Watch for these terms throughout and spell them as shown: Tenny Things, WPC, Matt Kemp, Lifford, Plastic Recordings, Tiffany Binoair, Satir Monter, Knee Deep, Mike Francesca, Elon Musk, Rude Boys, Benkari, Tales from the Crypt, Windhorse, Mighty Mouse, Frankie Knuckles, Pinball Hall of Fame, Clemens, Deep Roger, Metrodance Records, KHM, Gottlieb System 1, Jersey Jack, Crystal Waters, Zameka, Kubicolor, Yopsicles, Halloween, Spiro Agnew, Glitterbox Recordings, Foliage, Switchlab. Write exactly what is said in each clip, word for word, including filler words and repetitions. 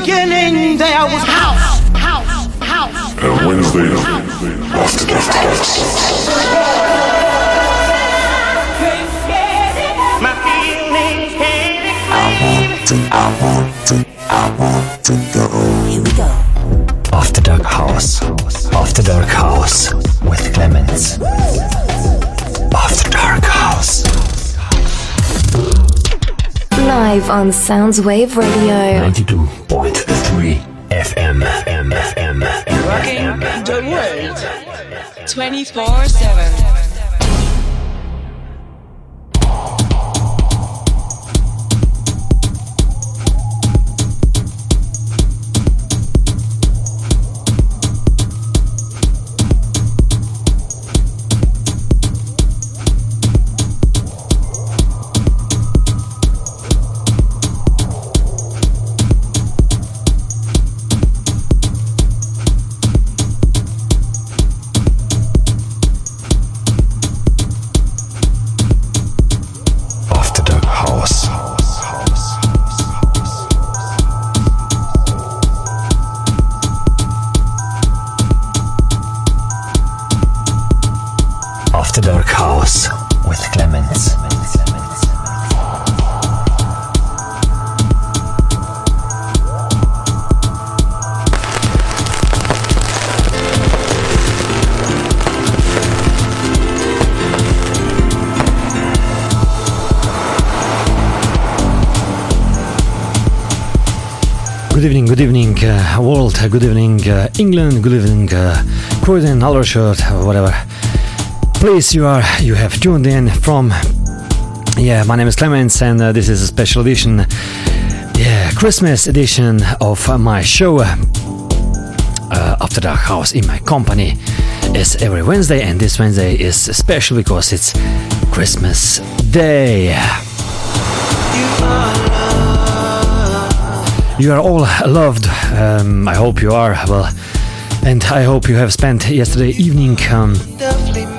beginning there was house, house, house. And Wednesday was the I want to, I want to go. Here we go. After Dark House. After Dark House with Clemens. After Dark House. Live on Soundswave Radio. ninety-two point three F M. F M. F M. Rocking the world twenty-four seven. Good evening, good evening, uh, world, good evening, uh, England, good evening, uh, Croydon, Aldershot, whatever place you are, you have tuned in from. Yeah, my name is Clemens, and uh, this is a special edition, yeah, Christmas edition of uh, my show. Uh, After Dark House in my company is every Wednesday, and this Wednesday is special because it's Christmas Day. You are all loved, um, I hope you are, well, and I hope you have spent yesterday evening um,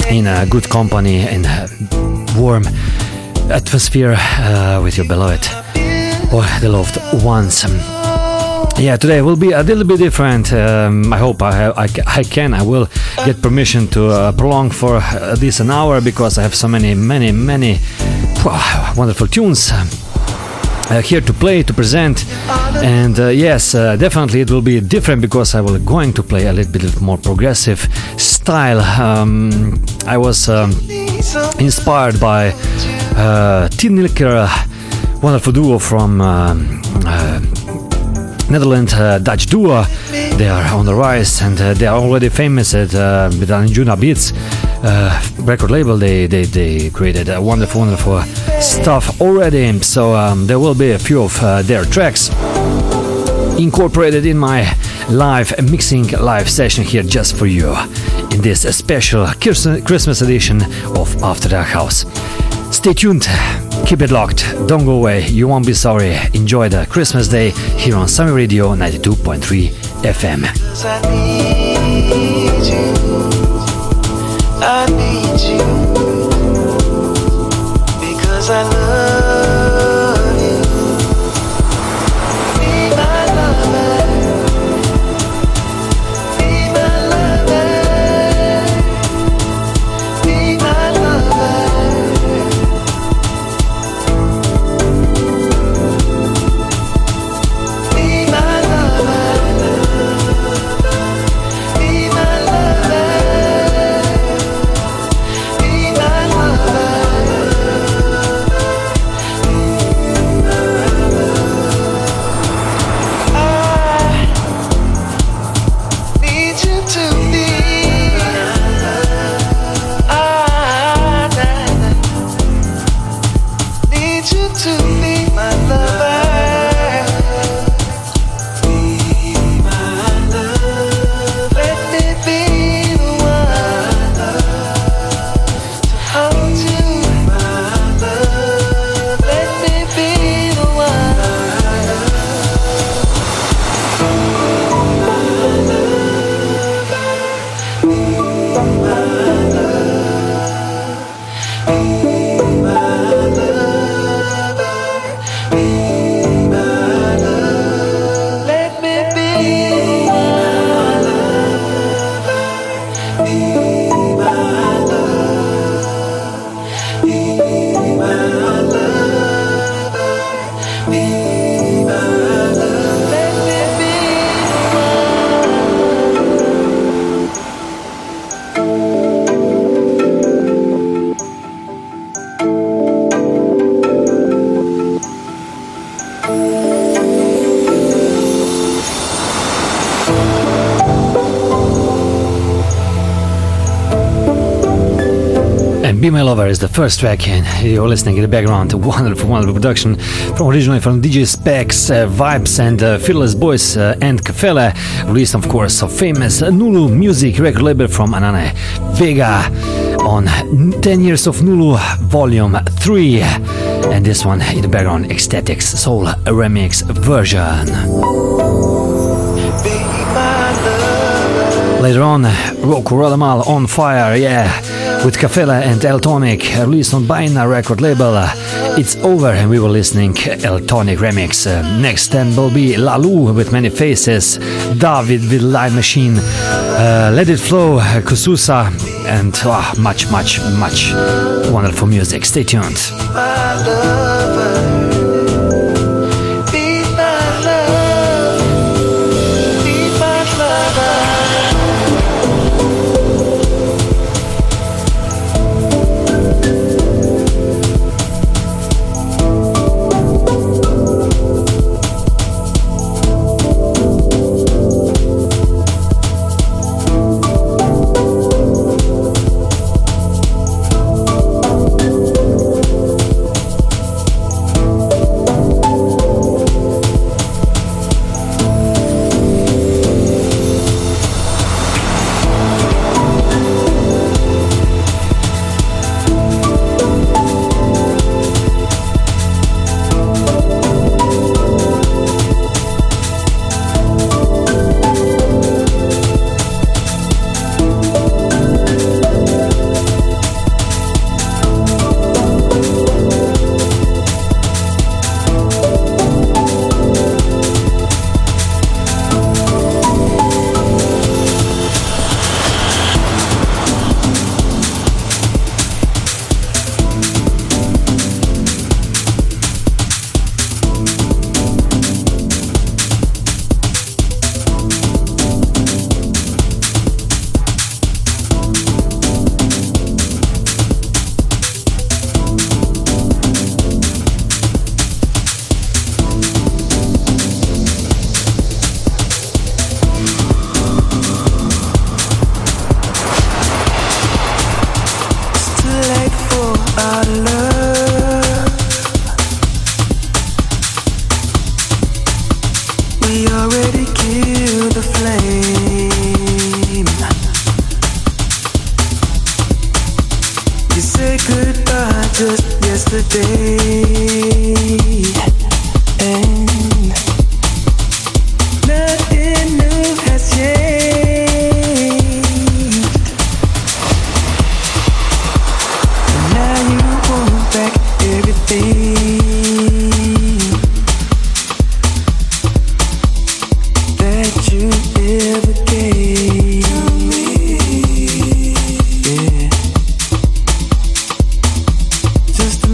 in a good company, in a warm atmosphere uh, with your beloved or the loved ones. Um, yeah, today will be a little bit different, um, I hope I, I, I can, I will get permission to uh, prolong for at least an hour because I have so many, many, many wow, wonderful tunes. Uh, here to play, to present, and uh, yes, uh, definitely it will be different because I will going to play a little bit more progressive style. Um, I was um, inspired by uh, Tinlicker, wonderful duo from um, uh, Netherlands, uh, Dutch duo. They are on the rise and uh, they are already famous at uh, with Anjuna Beats uh, record label. They they they created a wonderful, wonderful stuff already, so um, there will be a few of uh, their tracks incorporated in my live mixing live session here just for you in this special Christmas edition of After Dark House. Stay tuned, keep it locked, don't go away, you won't be sorry. Enjoy the Christmas Day here on Summer Radio ninety-two point three F M. I need you, I need you. I love you. Be my lover. Be my lover. Be my lover. Be my lover. Be my lover. Be my lover. Be My Lover is the first track, and you're listening in the background to wonderful, wonderful production from originally from D J Specs, uh, Vibes and uh, Fearless Boys uh, and Kafela, released of course of famous Nulu Music record label from Anane Vega on ten years of Nulu Volume three, and this one in the background, Ecstatics Soul Remix version. Later on, Roku Radamal on Fire, yeah, with Kafela and Eltonic, released on Baina record label. It's Over, and we were listening Eltonic remix. Uh, next then will be Lalu with Many Faces, David with Live Machine, uh, Let It Flow, Kususa, and uh, much, much, much wonderful music. Stay tuned. My lover.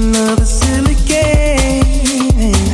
Another silly game.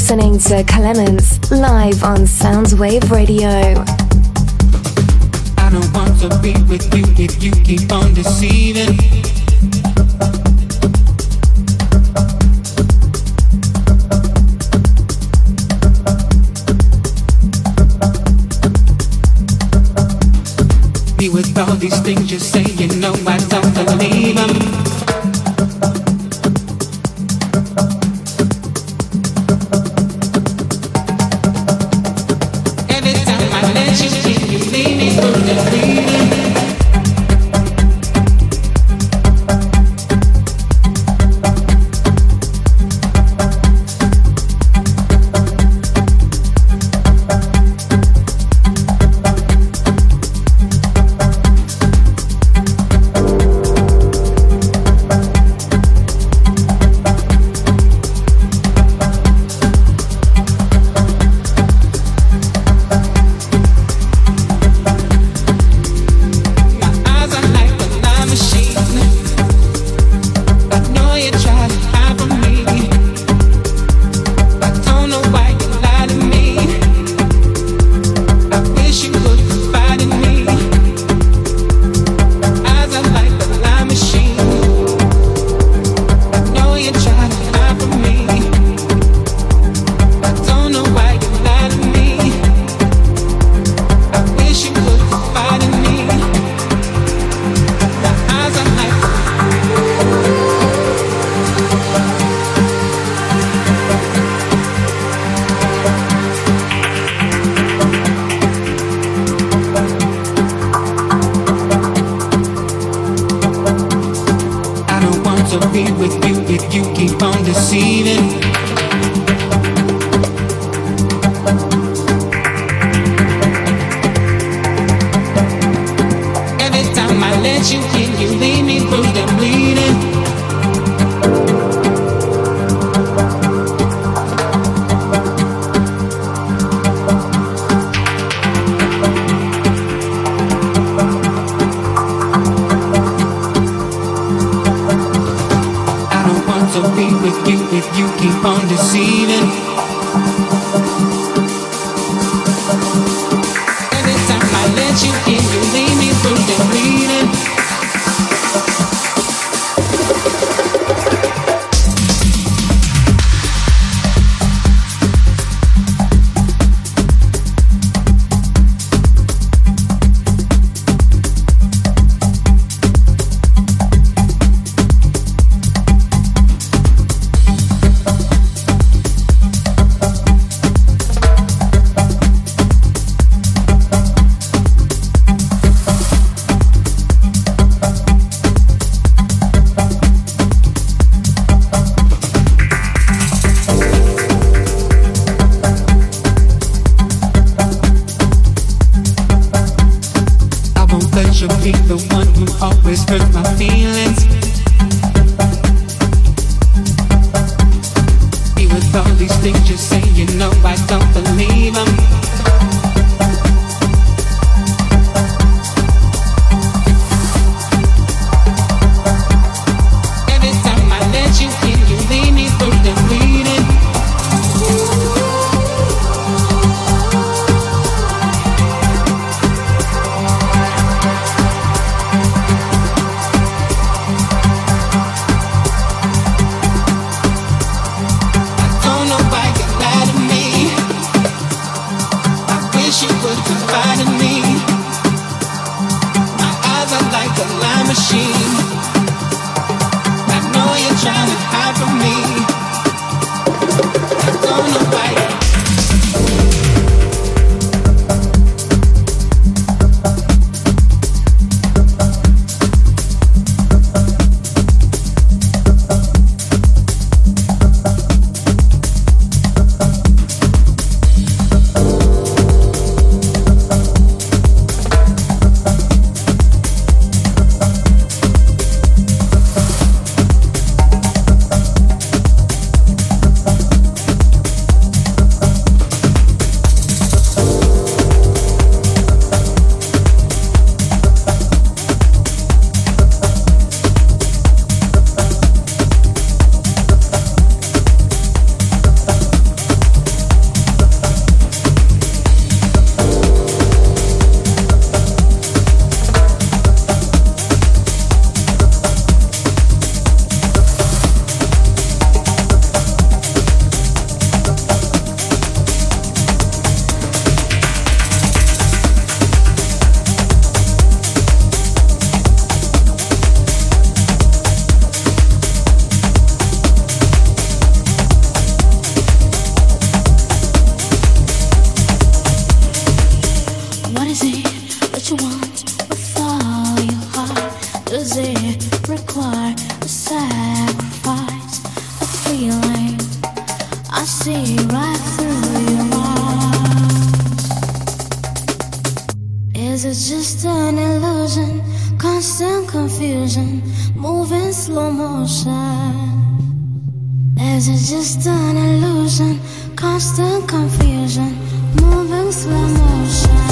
listening to Clemens live on Soundswave Radio. I don't want to be with you if you keep on deceiving. Me with all these things you say, you know I don't believe them. I feeling. I see right through your eyes. Is it just an illusion? Constant confusion, moving slow motion. Is it just an illusion? Constant confusion, moving slow motion.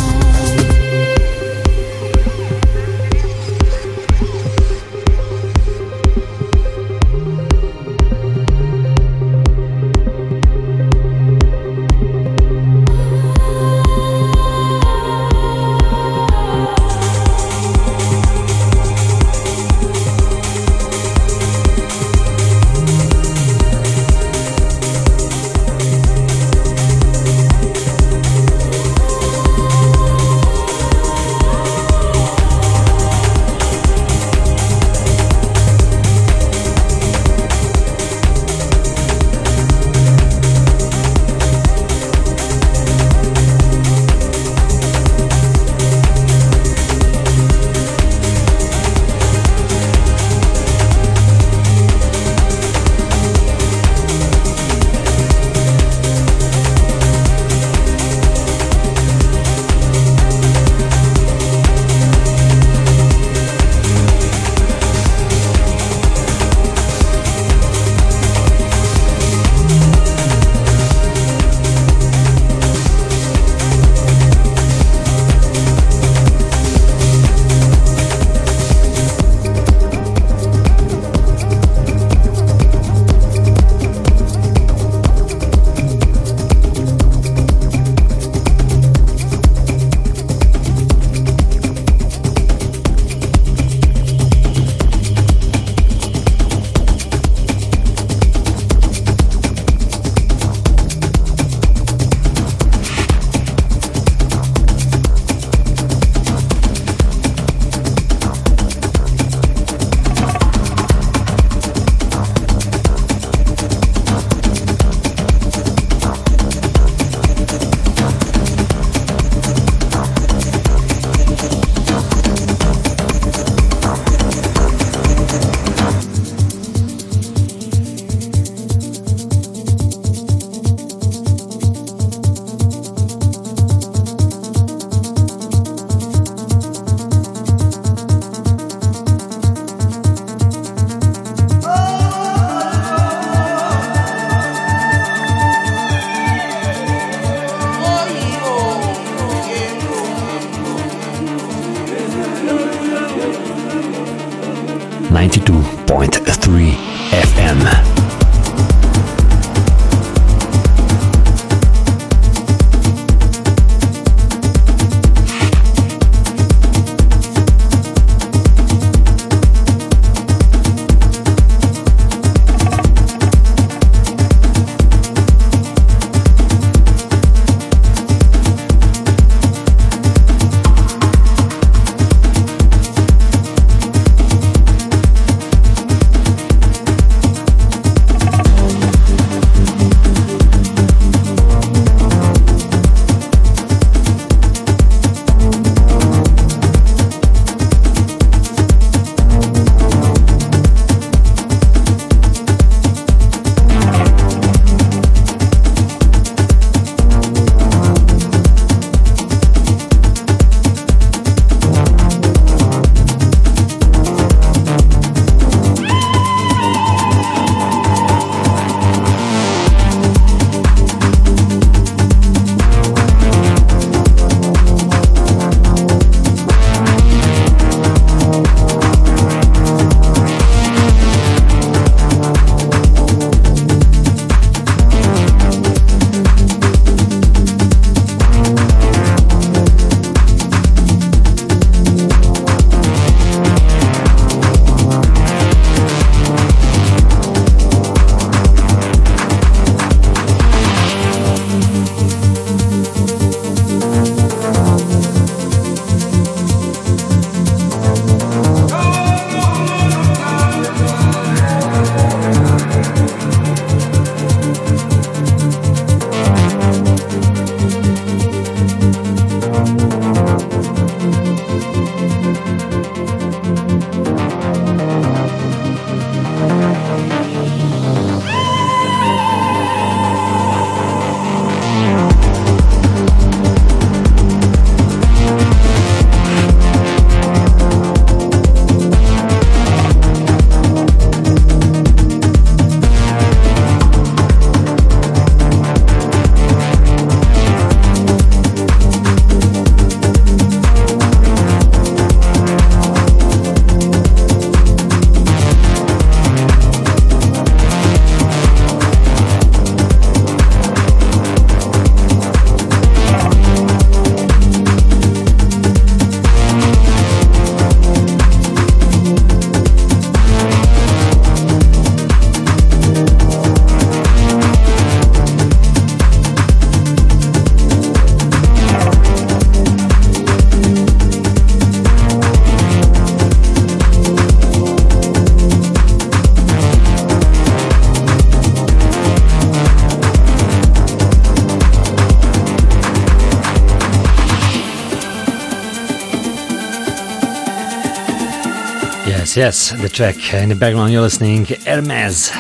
Yes, yes, the track in the background you're listening, Hermes.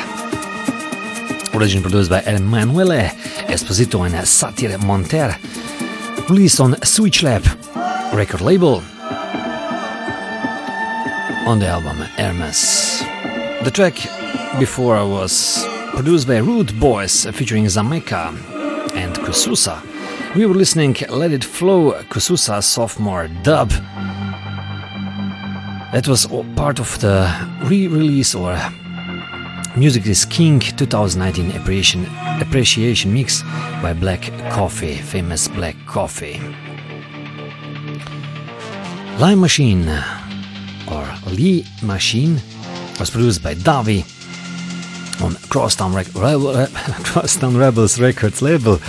Originally produced by Emanuele Esposito and Satir Monter. Released on Switchlab record label. On the album Hermes. The track before was produced by Rude Boys featuring Zameka and Kususa. We were listening Let It Flow, Kususa sophomore dub. That was all part of the re-release or Music is King twenty nineteen appreciation, appreciation mix by Black Coffee, famous Black Coffee. Lime Machine or Lee Machine was produced by Davi on Crosstown, Re- Re- Re- Crosstown Rebels Records label.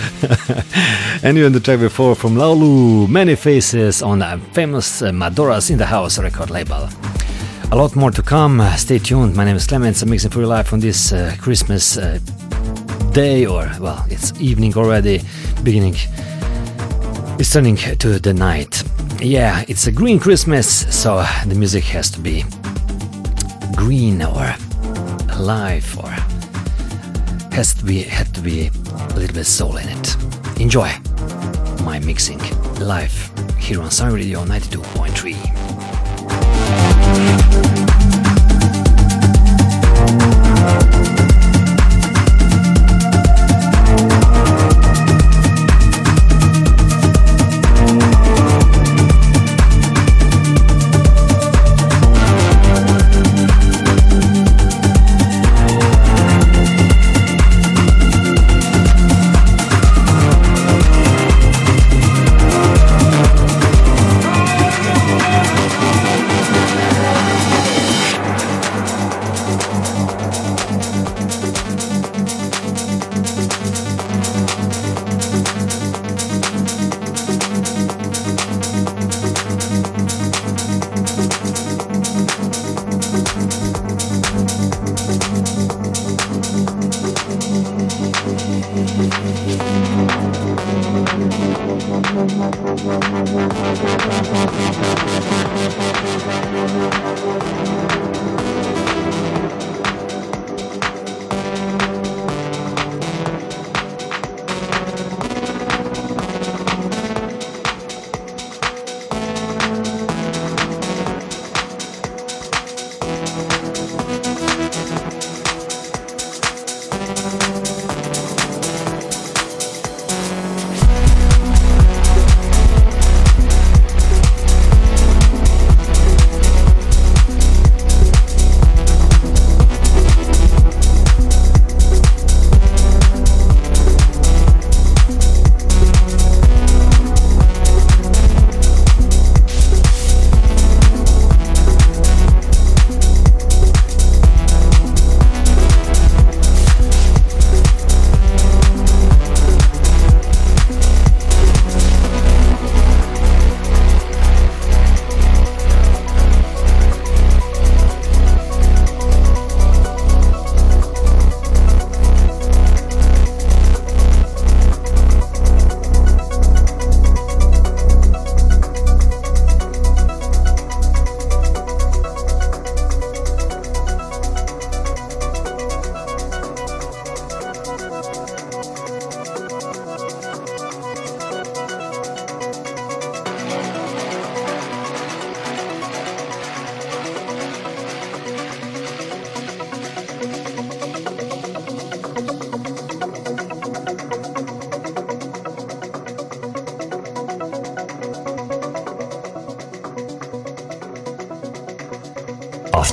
And you on the track before from Laulu, Many Faces on the famous Madoras in the House record label. A lot more to come, stay tuned. My name is Clements, I'm mixing for you live on this uh, Christmas uh, day, or well, it's evening already, beginning, it's turning to the night. Yeah, it's a green Christmas, so the music has to be green or alive, or has to be, had to be a little bit soul in it. Enjoy my mixing live here on Sun Radio ninety-two point three.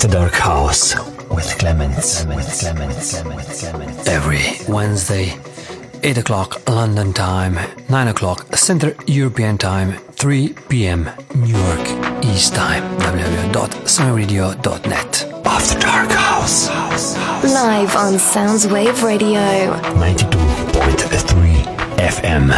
Dark House with Clements. With Clements. Every Wednesday, eight o'clock London time, nine o'clock Central European time, three p.m. New York East time. w w w dot sound radio dot net. After Dark House. Live on Soundswave Radio. ninety-two point three F M.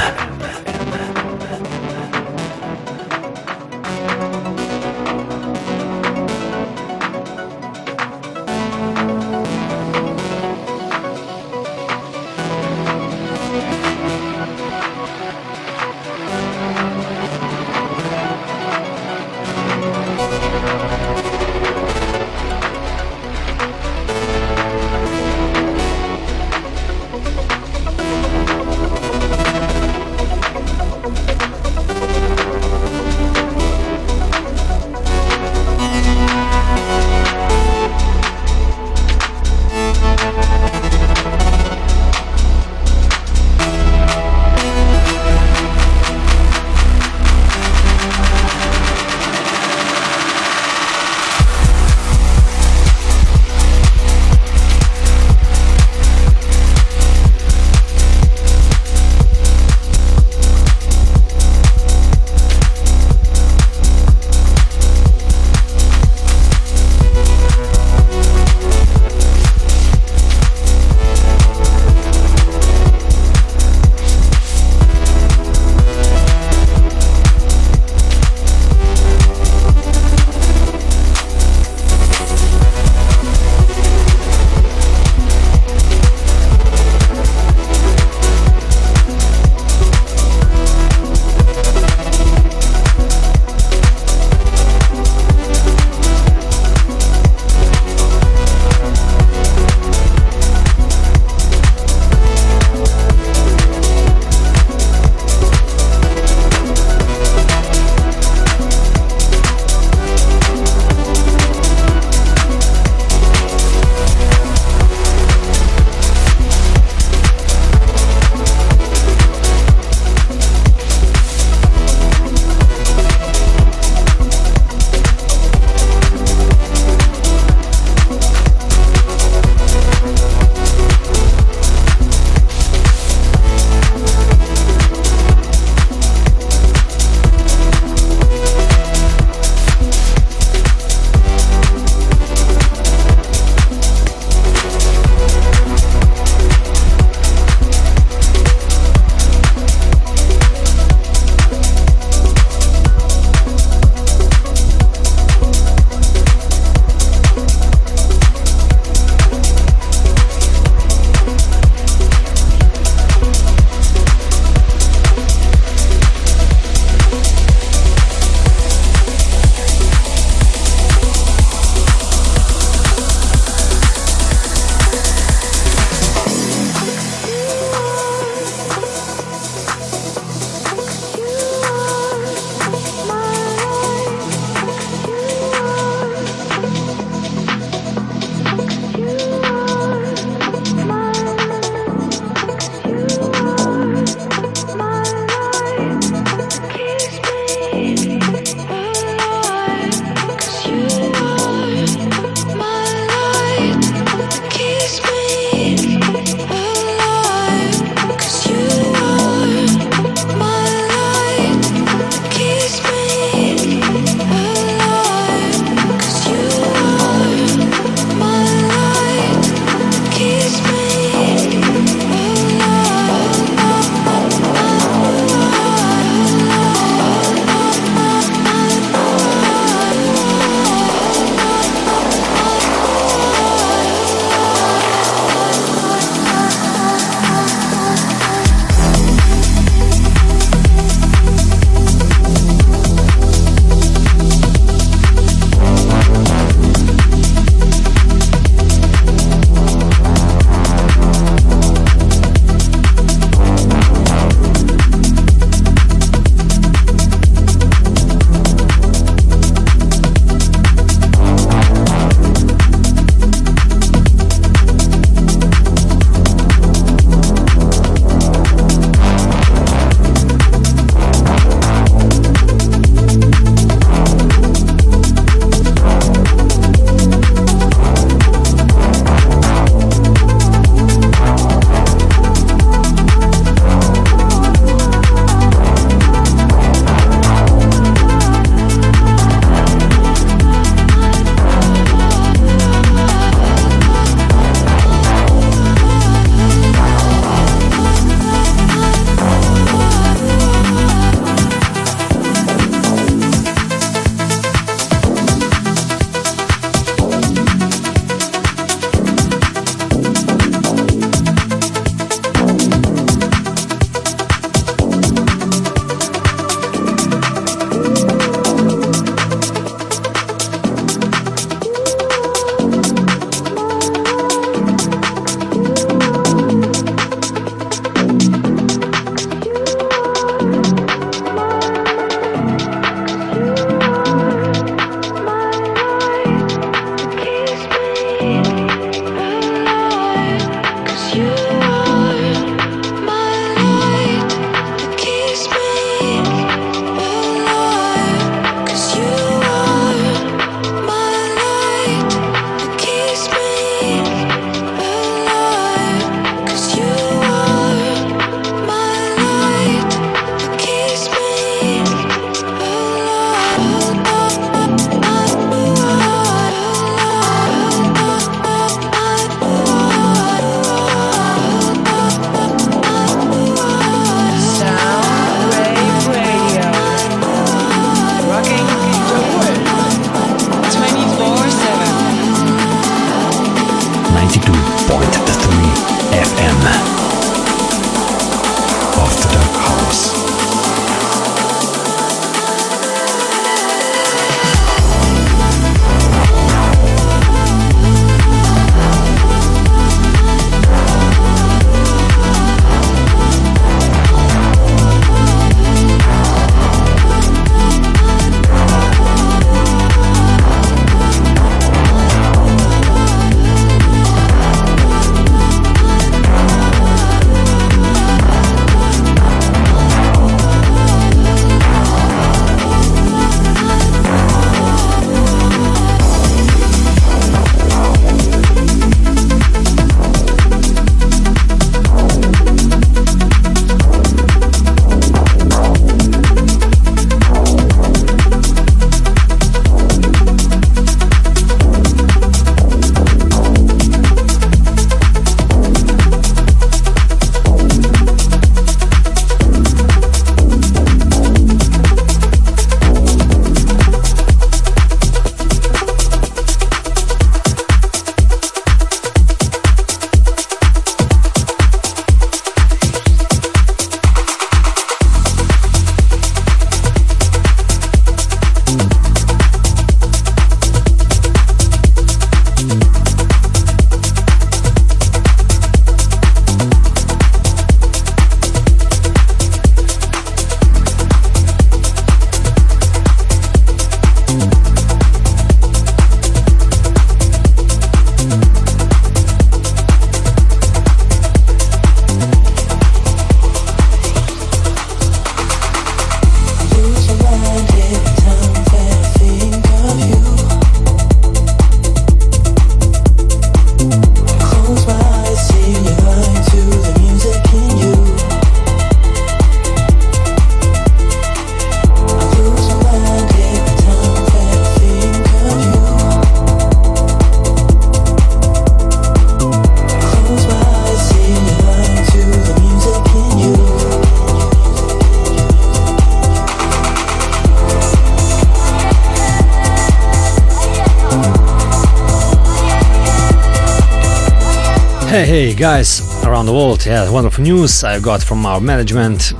Hey guys around the world, yeah, wonderful news I got from our management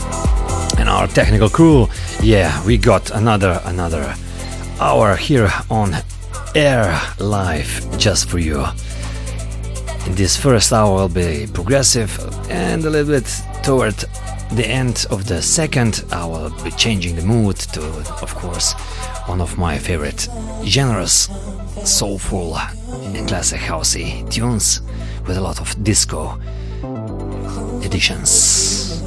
and our technical crew. Yeah, we got another another hour here on air live just for you. In this first hour will be progressive, and a little bit toward the end of the second I will be changing the mood to, of course, one of my favorite genres, soulful and classic housey tunes with a lot of disco additions.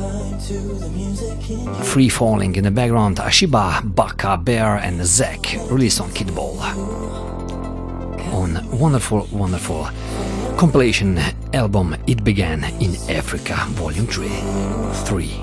Free Falling in the background, Ashiba, Baka, Bear and Zach, released on Kidball on wonderful, wonderful compilation album It Began in Africa, Volume three.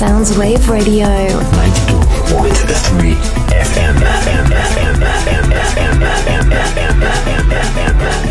Soundswave Radio ninety-two point three F M. F M. F M. F M. F M. F M. F M. F M.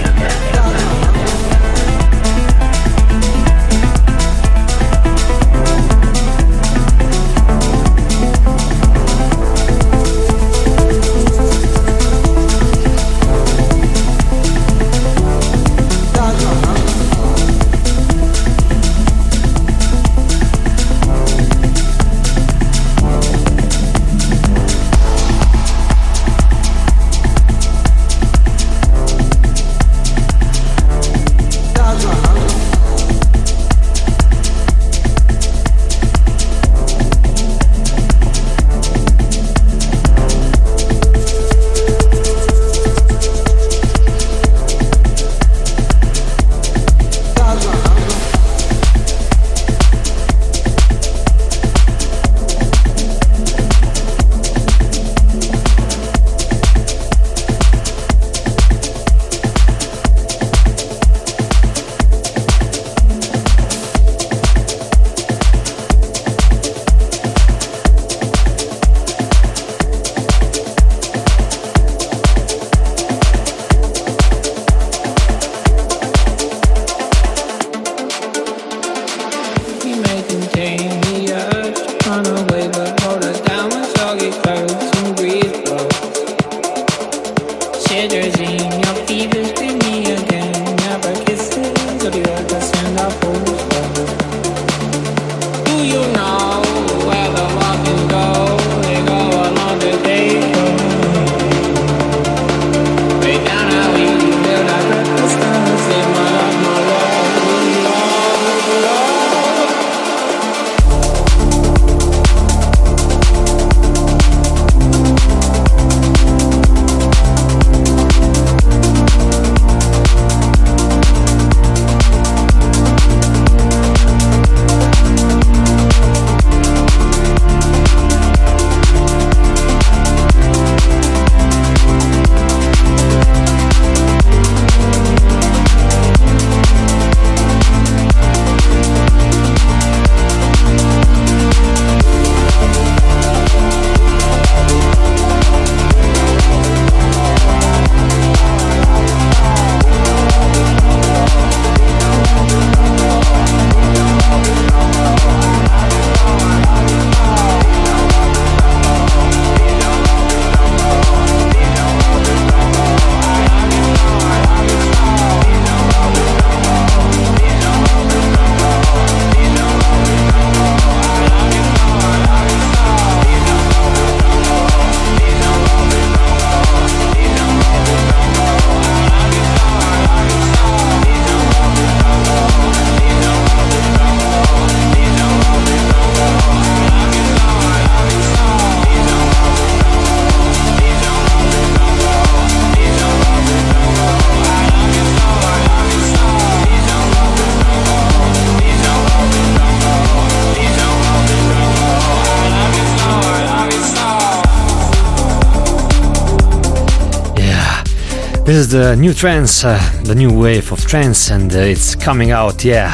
This is the new trance, uh, the new wave of trance, and uh, it's coming out, yeah,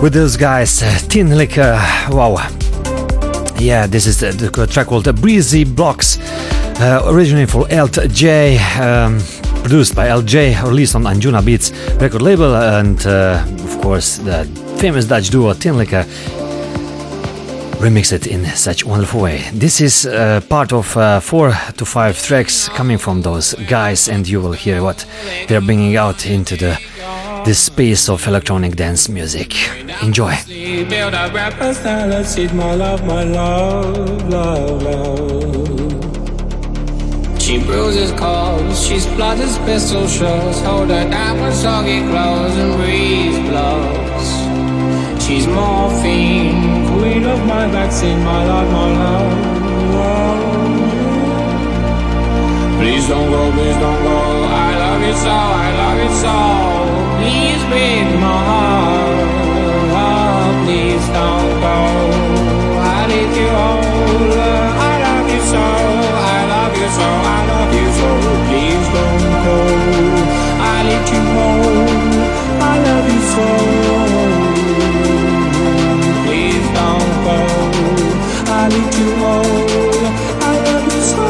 with those guys, uh, Tinlicker. Wow, yeah, this is the, the track called Breezy Blocks, uh, originally for L J, um, produced by L J, released on Anjuna Beats record label, and uh, of course the famous Dutch duo Tinlicker remixed it in such a wonderful way. This is uh, part of uh, four to five tracks coming from those guys, and you will hear what they're bringing out into the this space of electronic dance music. Enjoy. She bruises calls, she splutters pistol shows, hold her down with soggy clothes and breeze blows. She's morphine, queen of my vaccine, my love, my love, love. Please don't go, please don't go, I love you so, I love you so. Please break my heart, oh, please don't go. I need you all, I love you so. So I love you so, please don't go. I let you know I love you so. Please don't go. I let you know I love you so.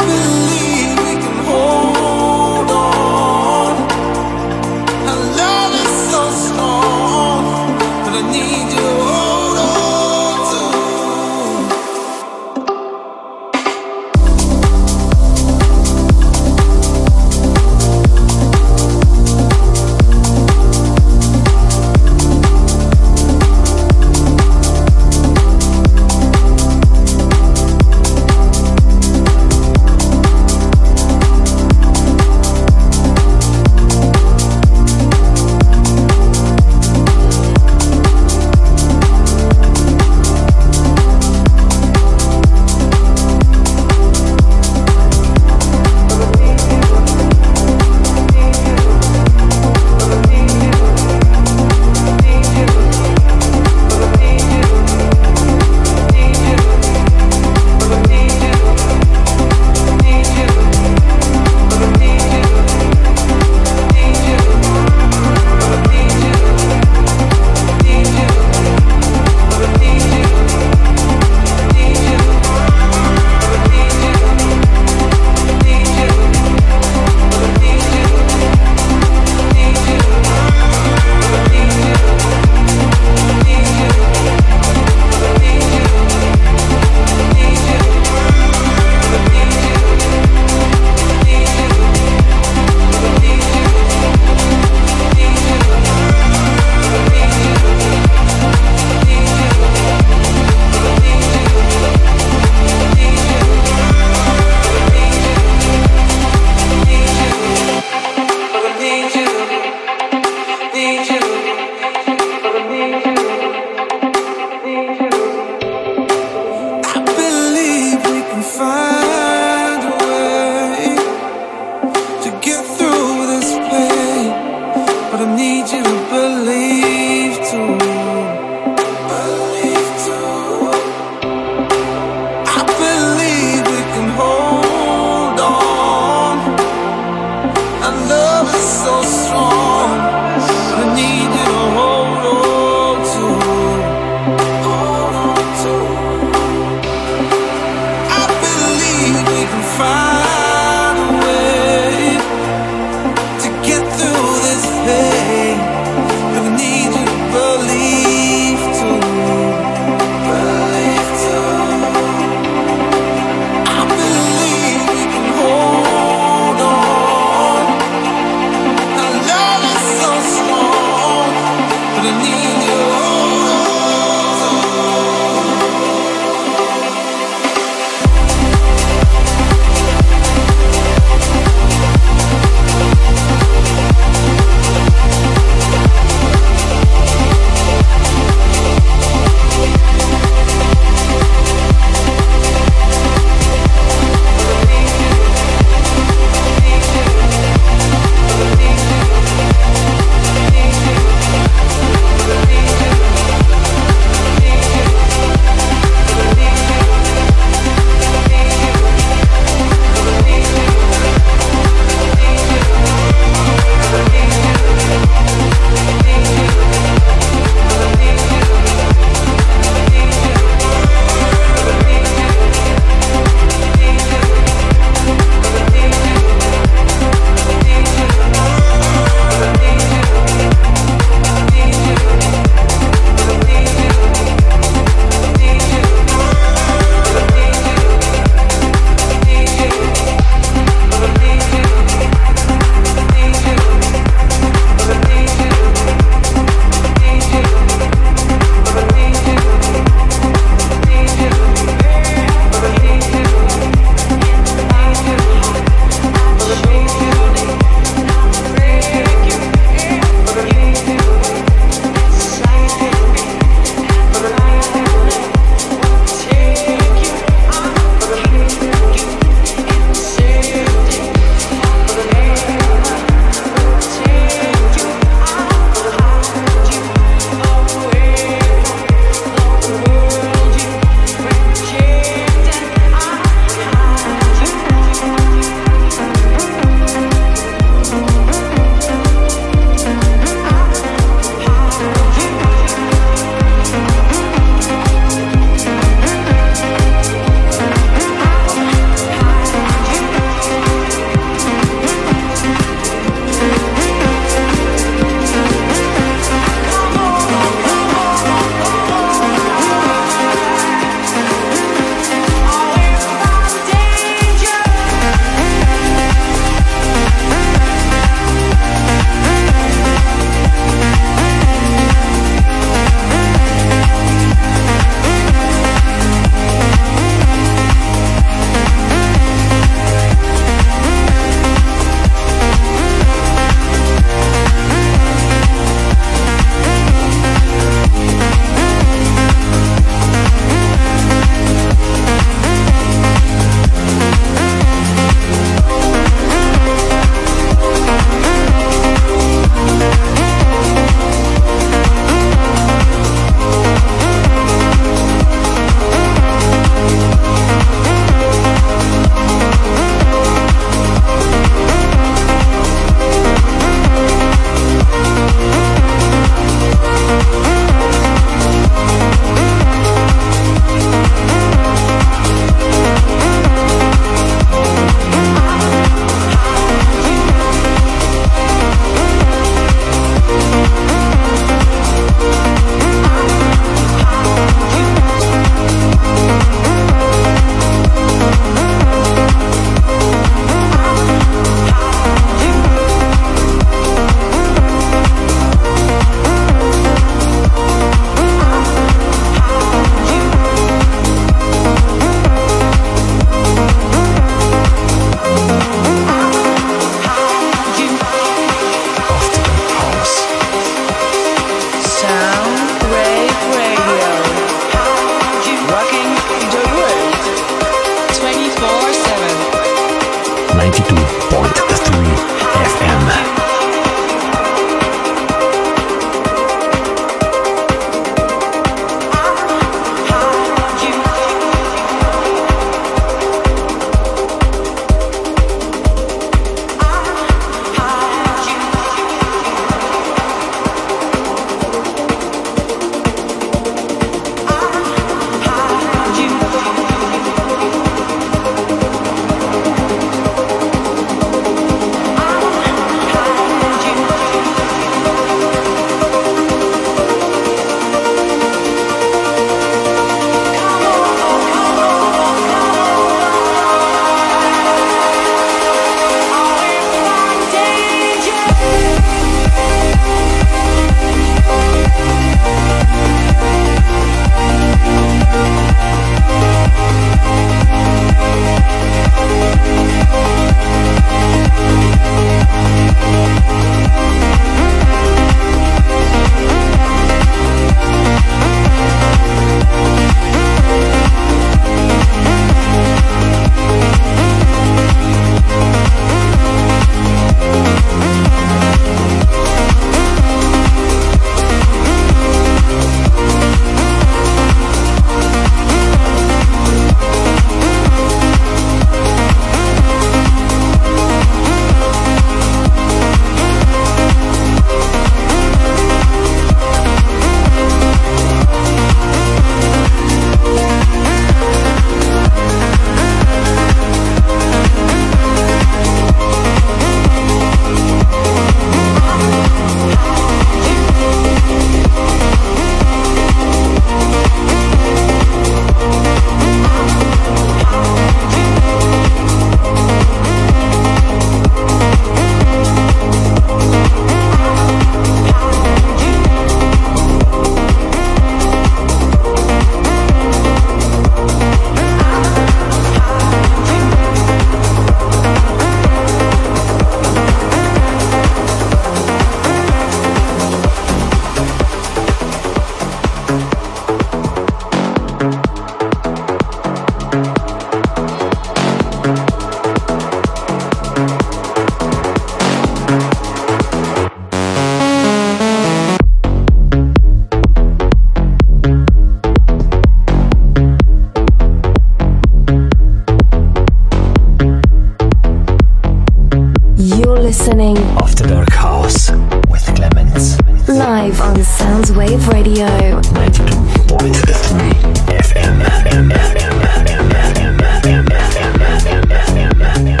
listening After Dark House with Clements, live on Soundswave Radio ninety-two point three F M F M F M F M F M F M F M F M F M F M.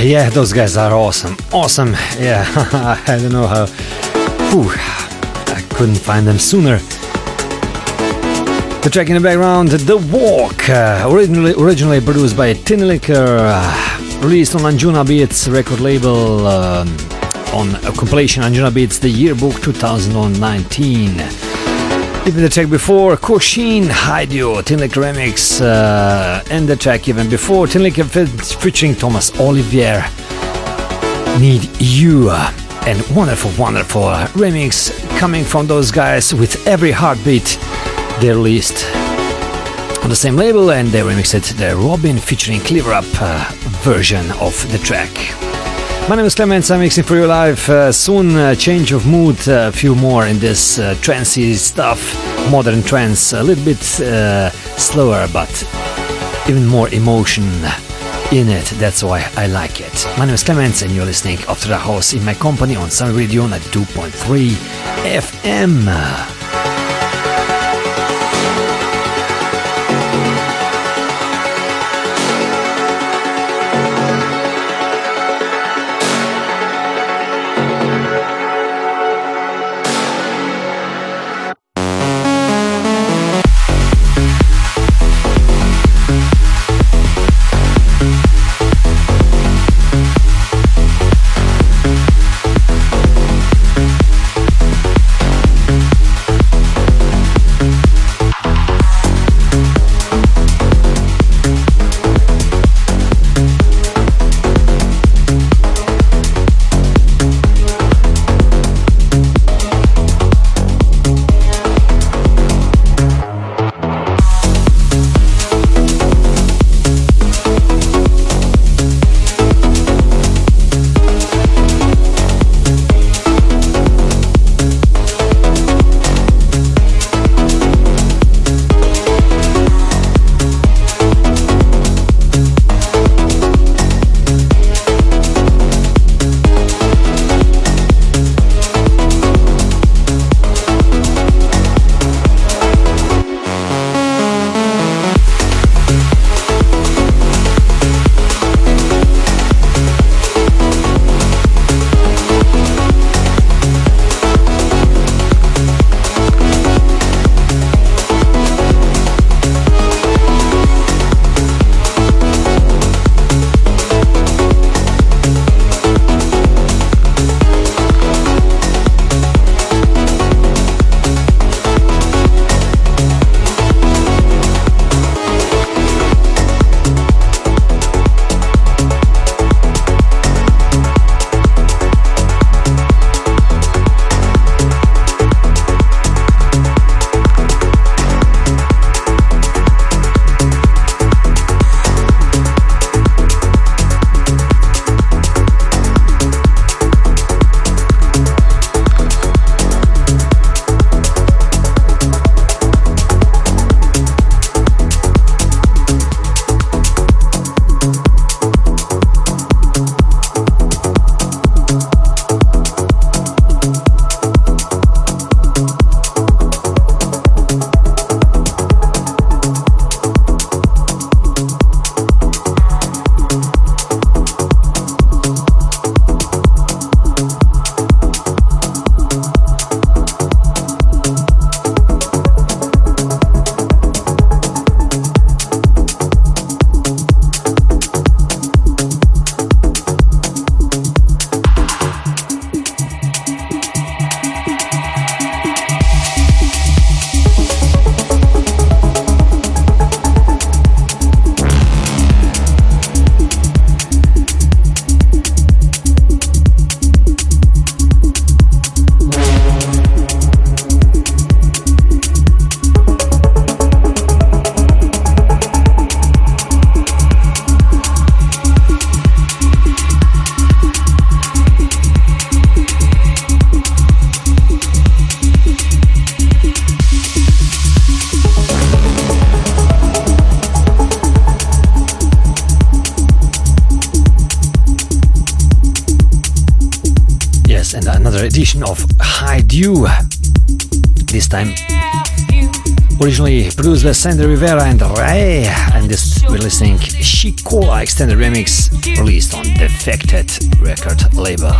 Yeah, those guys are awesome, awesome, yeah, I don't know how, whew, I couldn't find them sooner. The track in the background, The Walk, uh, originally, originally produced by Tinlicker, uh, released on Anjuna Beats record label, uh, on a compilation Anjuna Beats, the yearbook two thousand nineteen. Even the track before, Koshin Haidio, Tinlicker Remix, uh, and the track even before, Tinlicker featuring Thomas Olivier, Need You, and wonderful, wonderful remix coming from those guys with Every Heartbeat. They released on the same label and they remixed it, the Robin featuring Clear Up uh, version of the track. My name is Clements, I'm mixing for you live. Uh, soon, uh, change of mood, a uh, few more in this uh, trancey stuff, modern trance, a little bit uh, slower, but even more emotion in it. That's why I like it. My name is Clements, and you're listening After the House in my company on Sun Radio ninety-two point three F M. another edition of High Dew, this time originally produced by Sandy Rivera and Ray, and this we're listening Shikola extended remix released on Defected record label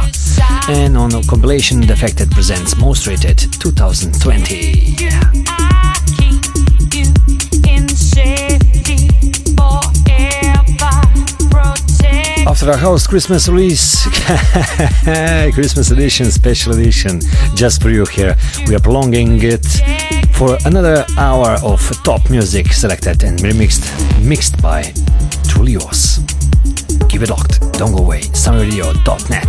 and on a compilation Defected presents Most Rated twenty twenty. After our house Christmas release, Christmas edition, special edition, just for you here, we are prolonging it for another hour of top music selected and remixed, mixed by Trulios. Keep it locked, don't go away, summer radio dot net.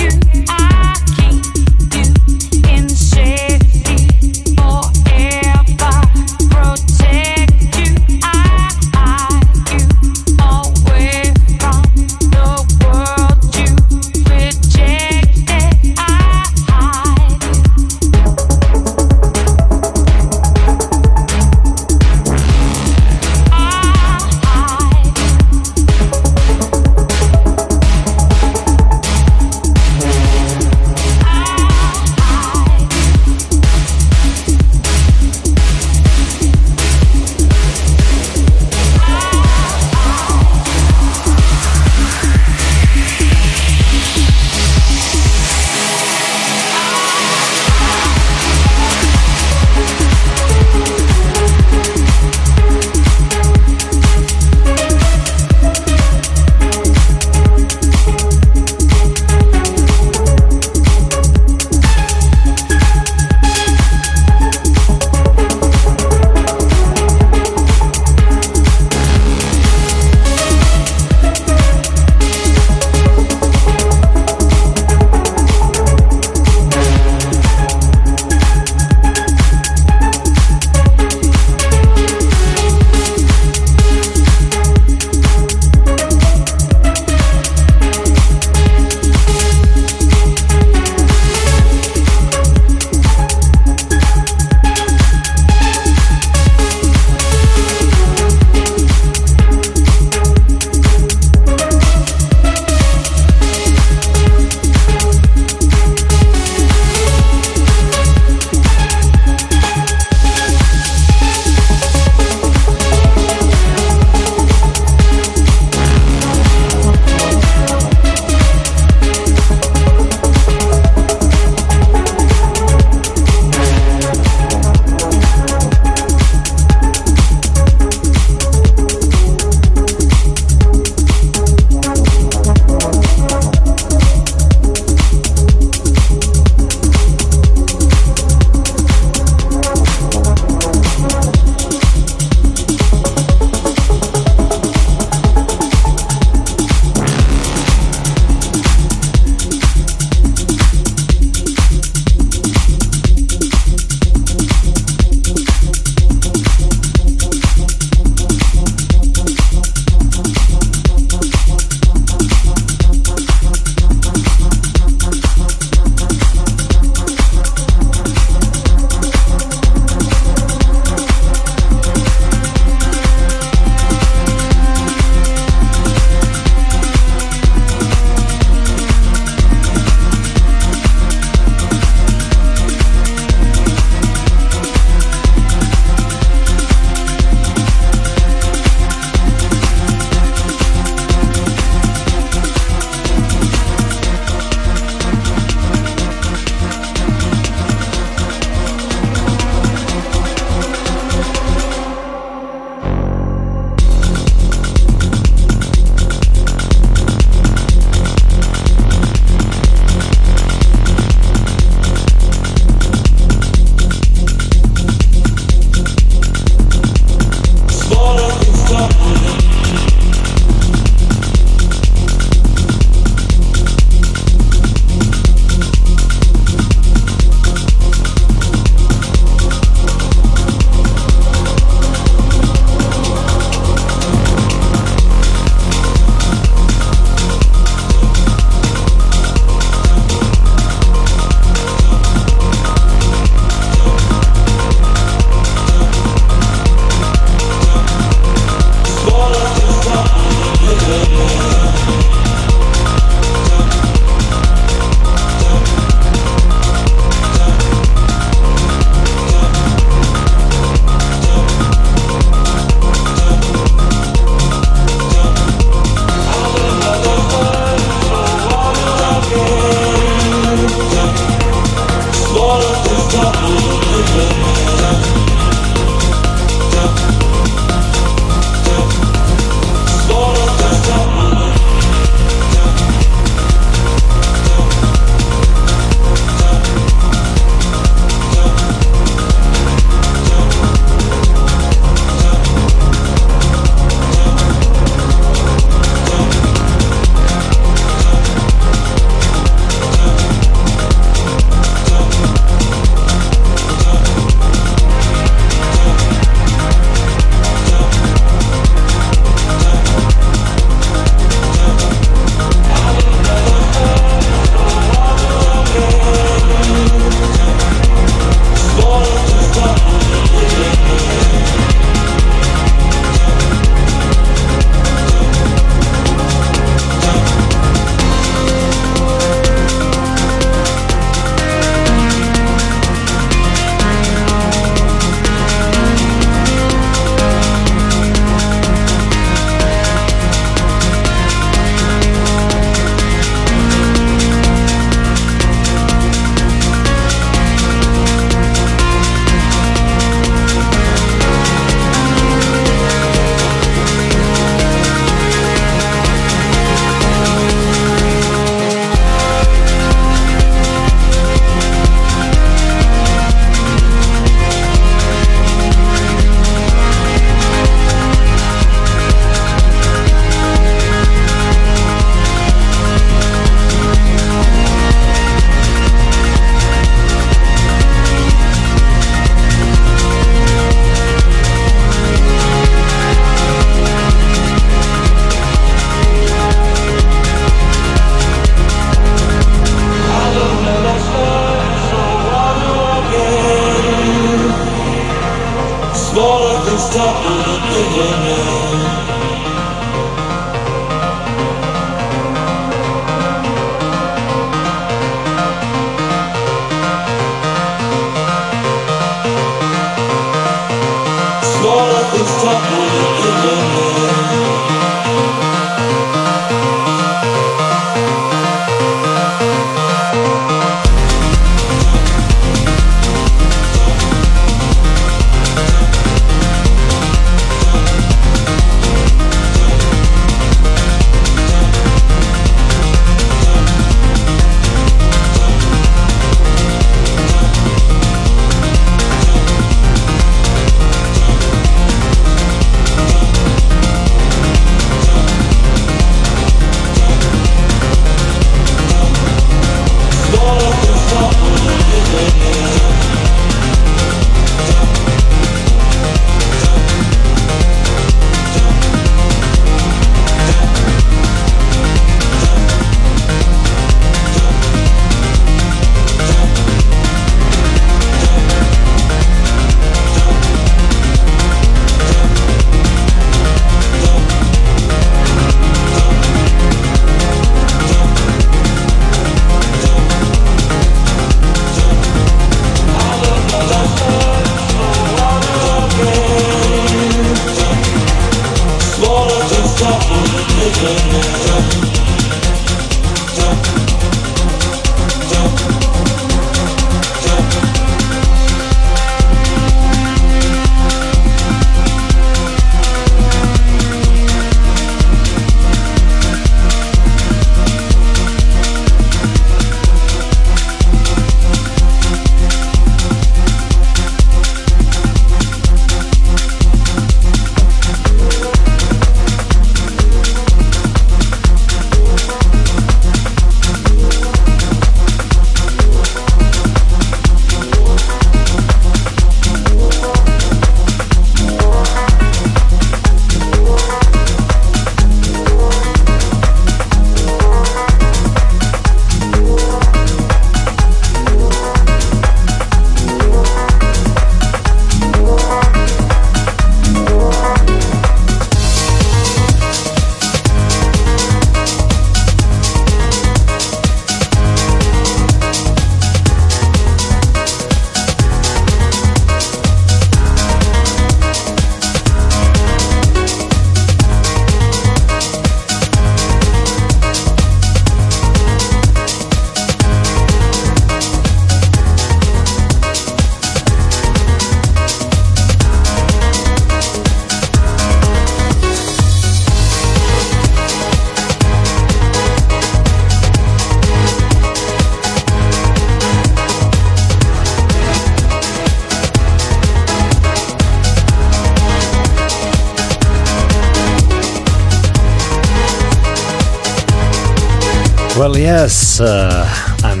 Well, yes, uh, I'm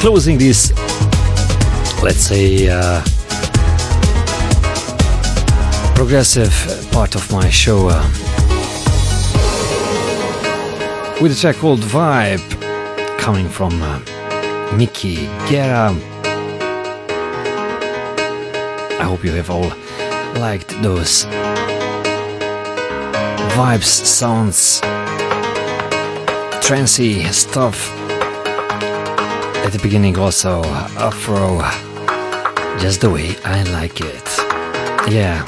closing this, let's say, uh, progressive part of my show uh, with a track called Vibe, coming from uh, Nikki Guerra. I hope you have all liked those vibes, sounds, trancey stuff. At the beginning also Afro, just the way I like it. Yeah.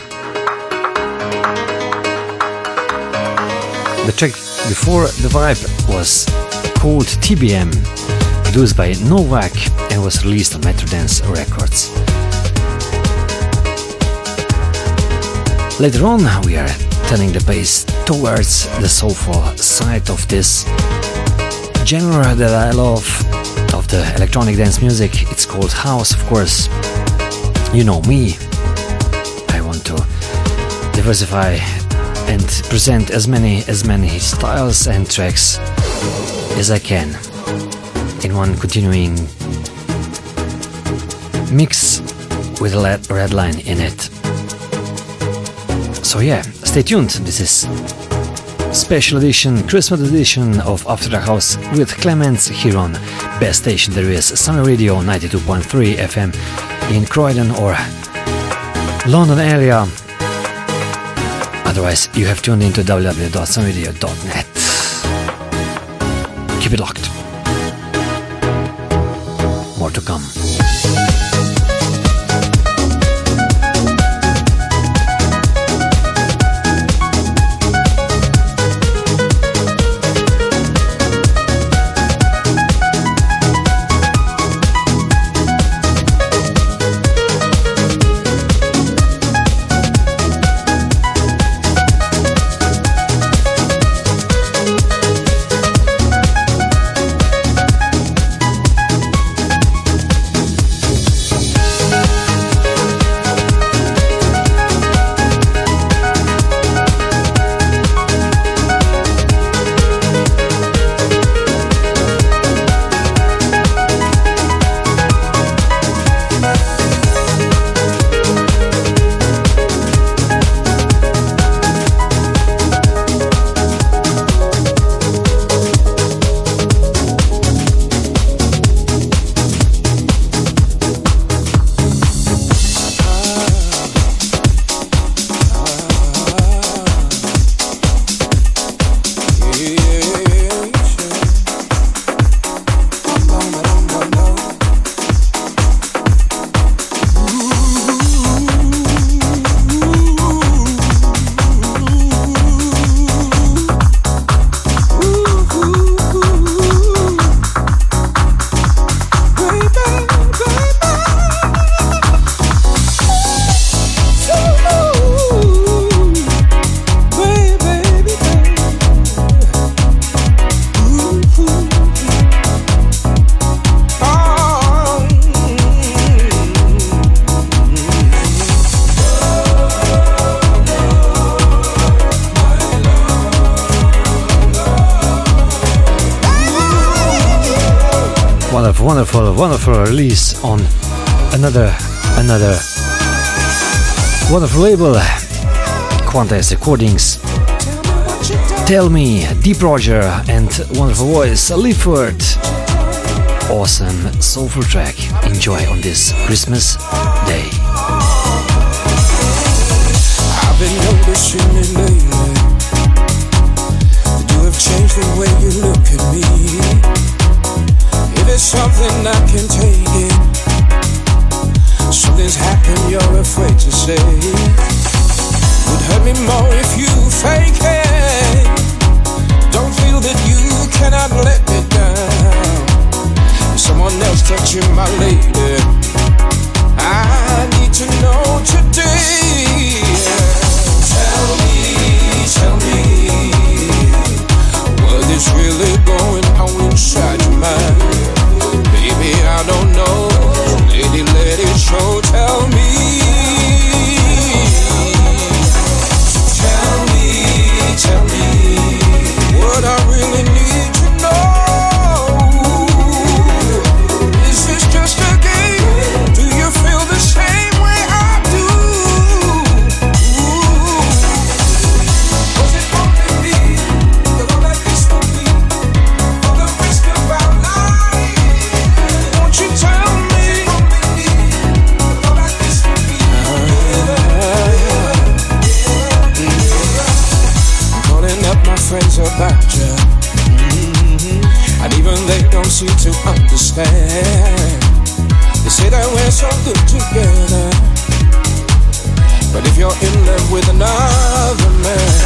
The track before the Vibe was called T B M, produced by Novak and was released on Metrodance Records. Later on, we are turning the pace towards the soulful side of this genre that I love, of the electronic dance music. It's called house, of course. You know me, I want to diversify and present as many as many styles and tracks as I can in one continuing mix with a red line in it. So yeah, stay tuned. This is special edition, Christmas edition of After the House with Clements here on Best Station There Is, Summer Radio ninety-two point three F M in Croydon or London area. Otherwise, you have tuned into w w w dot sun radio dot net. Keep it locked. More to come. Wonderful, wonderful release on another, another wonderful label, Quantas Recordings. Tell Me, Deep Roger and wonderful voice, Lifford. Awesome, soulful track. Enjoy on this Christmas day. I've been noticing it lately. You have changed the way you look at me. There's something I can take in. Something's happened you're afraid to say. Would hurt me more if you fake it. Don't feel that you cannot let me down. Someone else touching my lady. I need to know today. Tell me, tell me, what is really going on inside your mind? Baby, I don't know. Lady, let it show. Tell me, tell me, tell me what I really need to know. don't seem to understand. They say that we're so good together, but if you're in love with another man,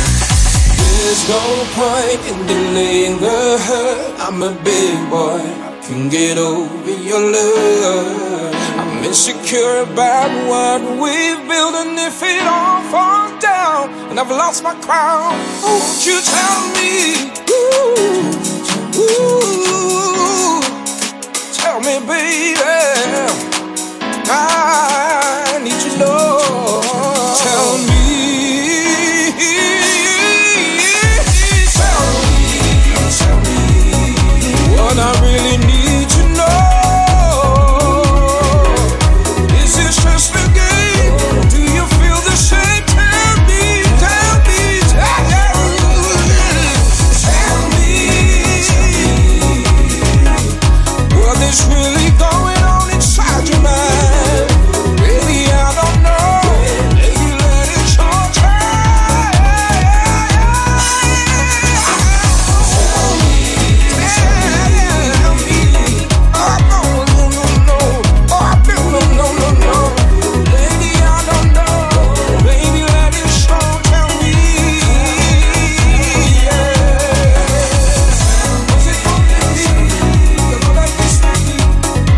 there's no point in delaying the hurt. I'm a big boy, I can get over your love. I'm insecure about what we've built, and if it all falls down and I've lost my crown, won't you tell me? Ooh, ooh, tell me, baby, I need you to know. Tell me. Tell me, tell me what I really need to know. Is this just a game? Do you feel the shame? Tell me, tell me, tell me. Tell me, what is really going on inside your mind? Really, I don't know. If you let it your time. Tell me, tell me. Oh no, no, no, no. Oh no, no, no, no, no. Lady, I don't know. Baby, let it show. Tell me. Yeah. Was it only me? The love I used to be.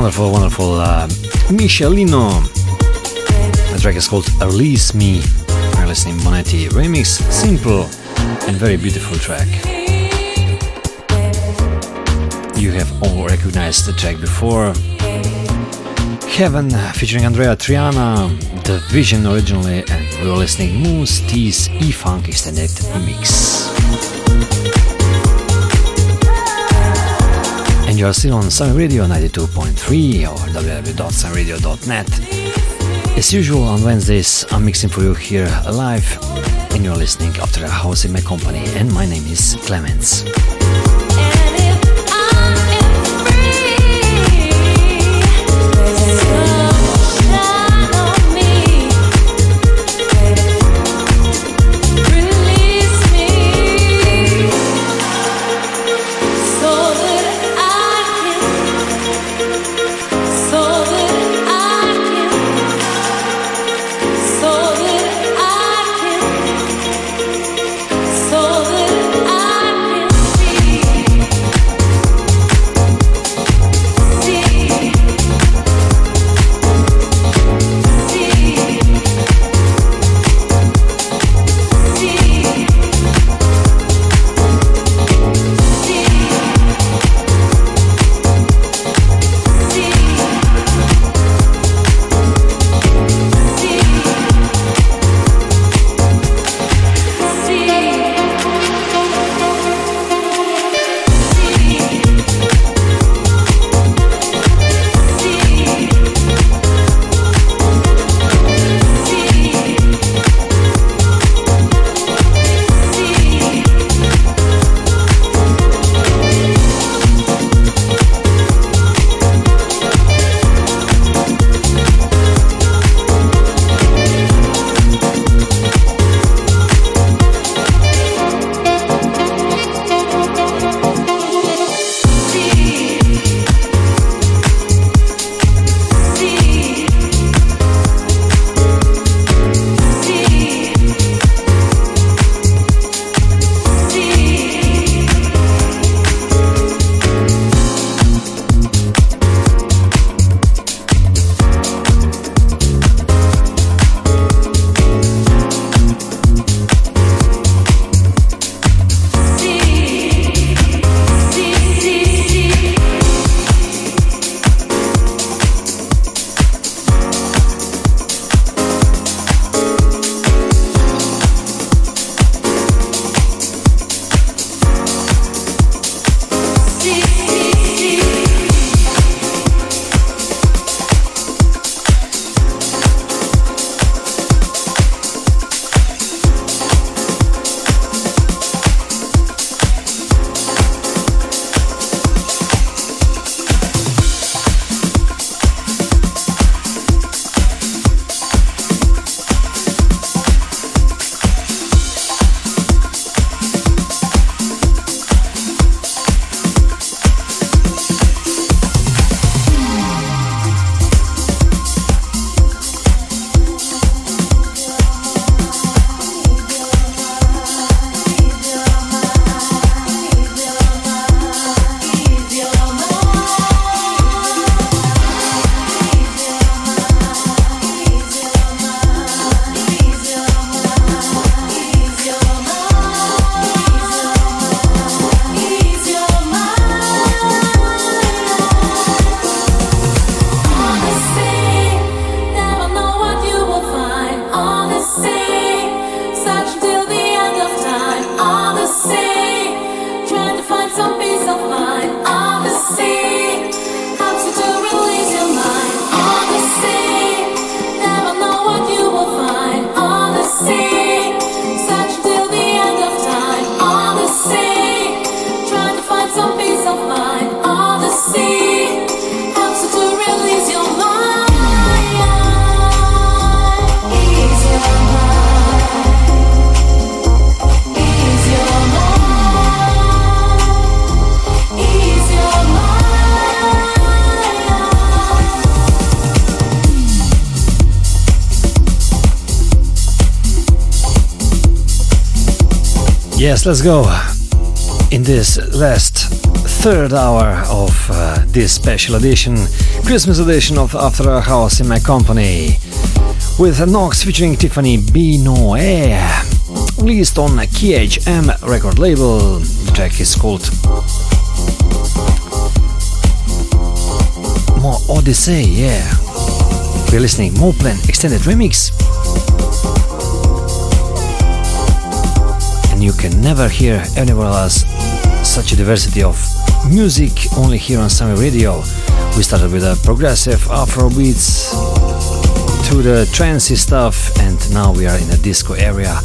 wonderful, wonderful uh, Michelino. The track is called Release Me. We're listening Bonetti remix, simple and very beautiful track. You have all recognized the track before. Heaven featuring Andrea Triana, The Vision originally, and we were listening Moose T's E-Funk Extended Mix. And you are still on Sun Radio ninety-two point three or w w w dot sun radio dot net. As usual on Wednesdays, I'm mixing for you here live, and you are listening After a House in my company, and my name is Clements. Yes, let's go. In this last third hour of uh, this special edition, Christmas edition of After Our House in My Company, with Nox featuring Tiffany Binoair, released on K H M record label. The track is called More Odyssey, yeah. We're listening Moplen Extended Remix. And you can never hear anywhere else such a diversity of music, only here on Summer Radio. We started with a progressive Afro beats to the trancey stuff, and now we are in the disco area.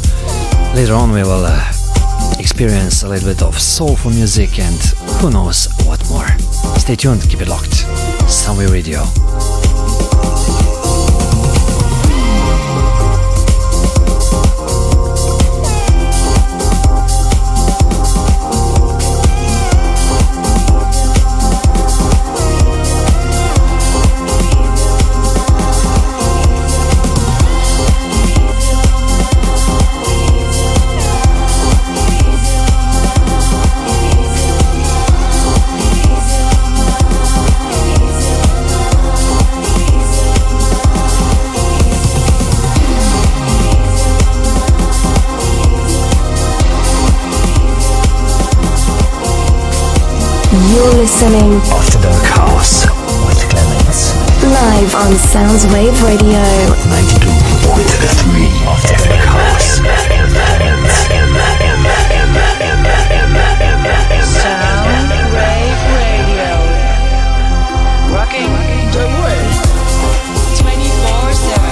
Later on we will uh, experience a little bit of soulful music and who knows what more. Stay tuned, keep it locked. Summer Radio. You're listening After Dark House with Clements, live on Soundswave Radio ninety-two point three After Dark House. Soundswave Radio, rocking the world twenty-four seven.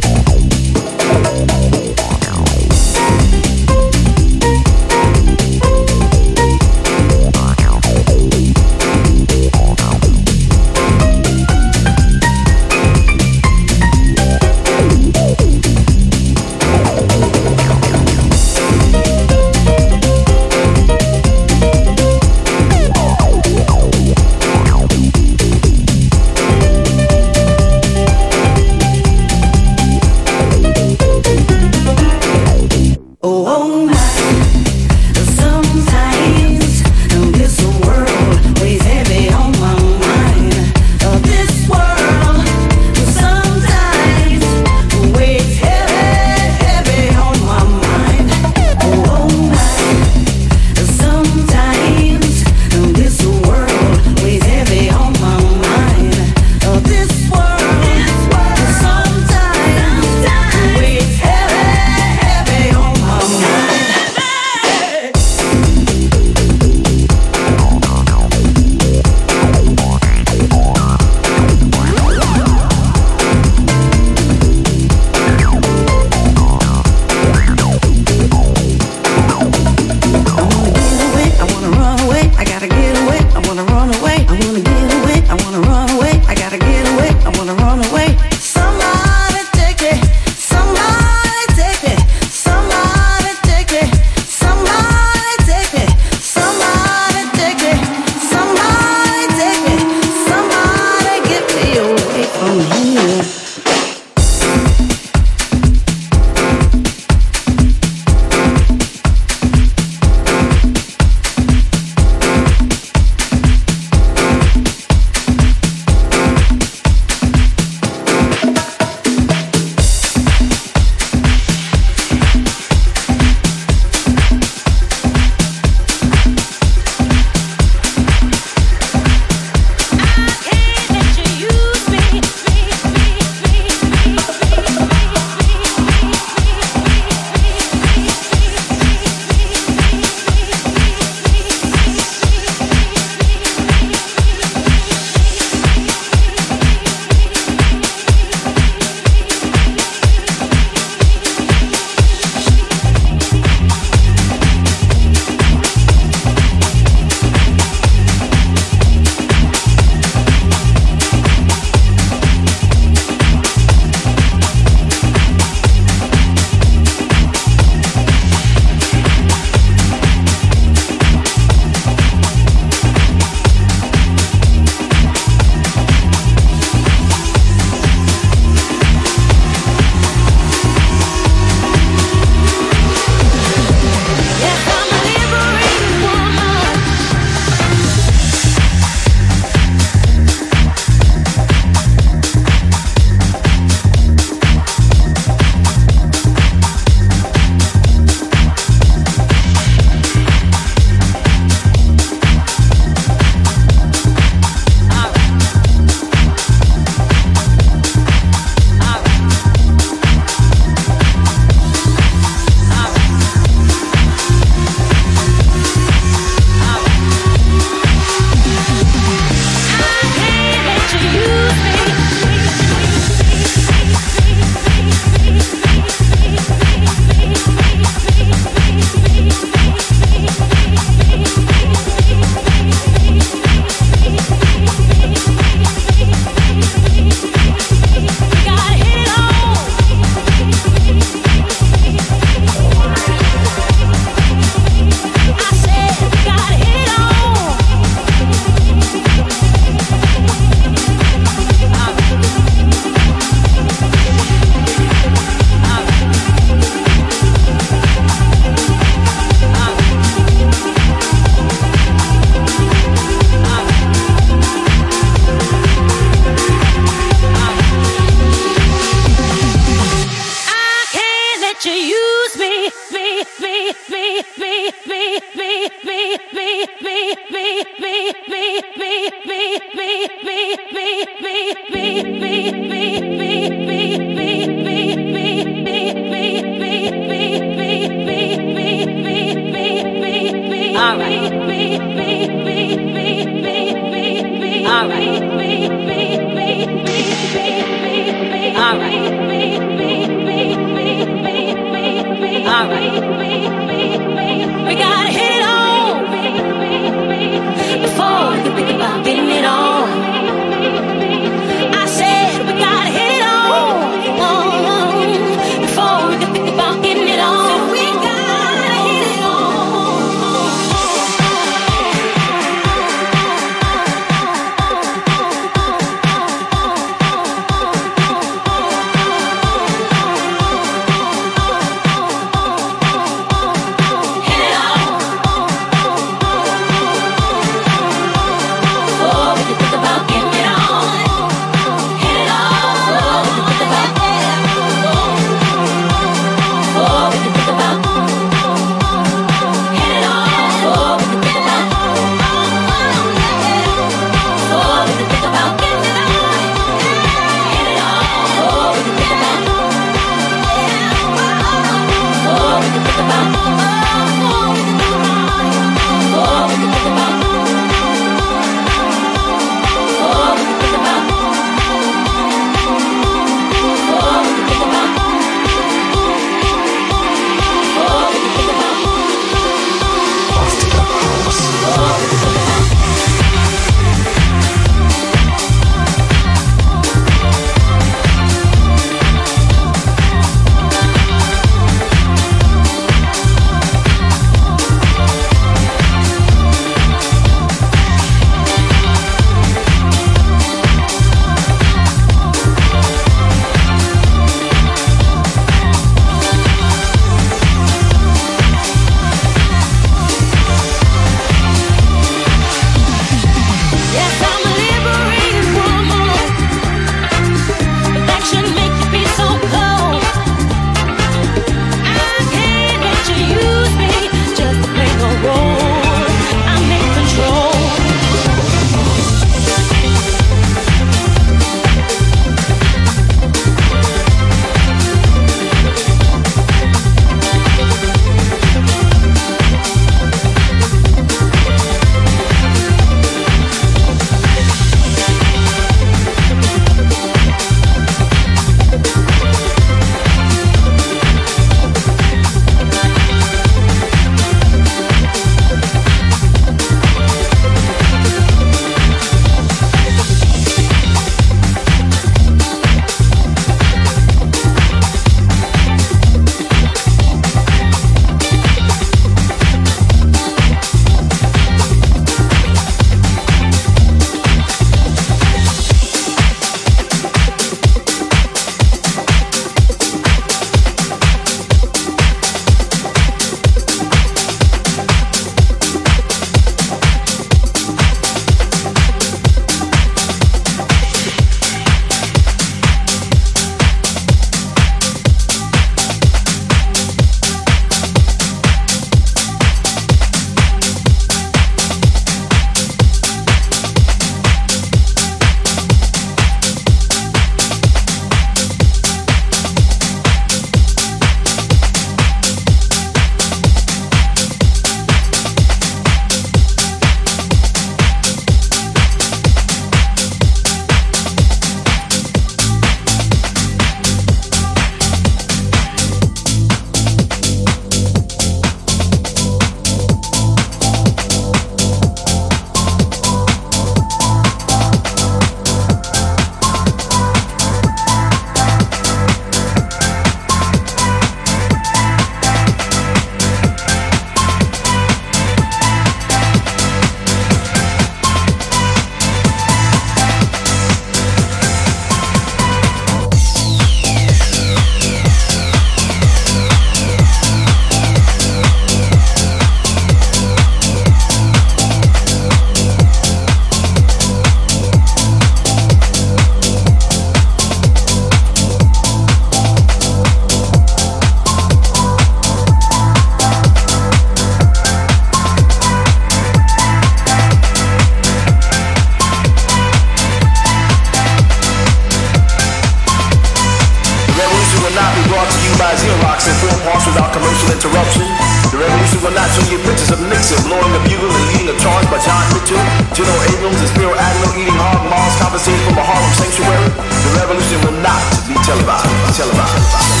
will not be brought to you by Xerox in four parts without commercial interruption. The revolution will not show you pictures of Nixon blowing a bugle and leading a charge by John Mitchell, General Abrams, and Spiro Agnew eating hog maws compensated from a Harlem sanctuary. The revolution will not be televised. televised.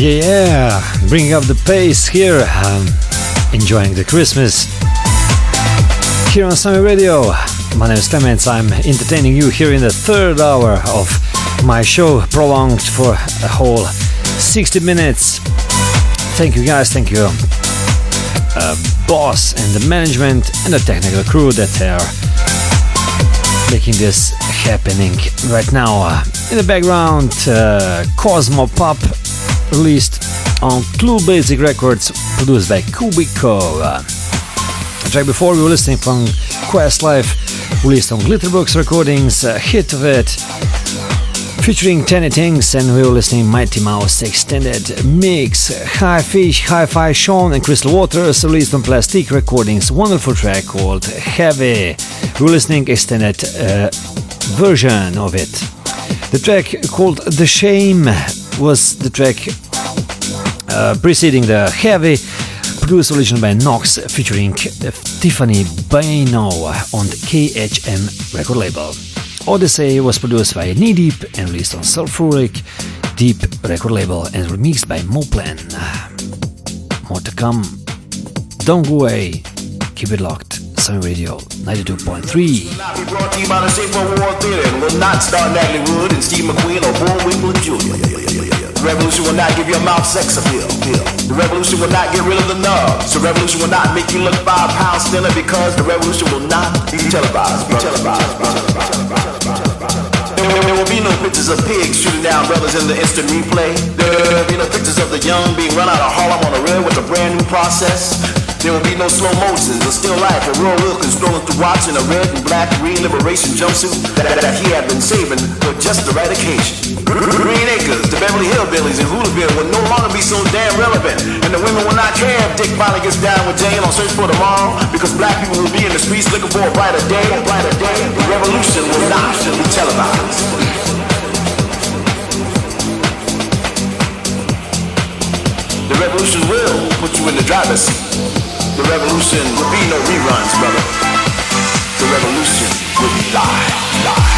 Yeah, bring up the pace here. Um, enjoying the Christmas here on Summer Radio. My name is Clements. I'm entertaining you here in the third hour of my show, prolonged for a whole sixty minutes. Thank you guys. Thank you, uh, boss and the management and the technical crew that are making this happening right now. In the background, uh, Cosmo Pop, released on Clue Basic Records, produced by Kubicolor. The track before we were listening from Questlife, released on Glitterbox Recordings, a hit of it featuring Tenny Things, and we were listening Mighty Mouse Extended Mix. Hi Fish, Hi-Fi Sean and Crystal Waters, released on Plastic Recordings, wonderful track called Heavy. We were listening extended uh, version of it. The track called The Shame was the track uh, preceding the Heavy, produced originally by Knox, featuring Tiffany Binoair on the K H M record label. Odyssey was produced by Knee Deep and released on Sulfuric Deep record label and remixed by Moplen. More to come. Don't go away. Keep it locked. Sun Radio ninety-two point three. Will not be brought to you by the Safer War Theater and will not start Natalie Wood and Steve McQueen or Paul Winkler Junior The revolution will not give your mouth sex appeal. The revolution will not get rid of the nubs. The revolution will not make you look five pounds thinner because the revolution will not be televised. Be televised. Be televised. There will be no pictures of pigs shooting down brothers in the instant replay. There will be no pictures of the young being run out of Harlem on the rail with a brand new process. There will be no slow motions or still life or Roy Wilkins strolling through watch in a red and black green liberation jumpsuit that, that, that he had been saving for just the right occasion. Green Acres, the Beverly Hillbillies, and Hooterville will no longer be so damn relevant. And the women will not care if Dick finally gets down with Jane on Search for Tomorrow, because black people will be in the streets looking for a brighter day, a brighter day. The revolution will not be televised. The revolution will put you in the driver's seat. The revolution will be no reruns, brother. The revolution will be live, live.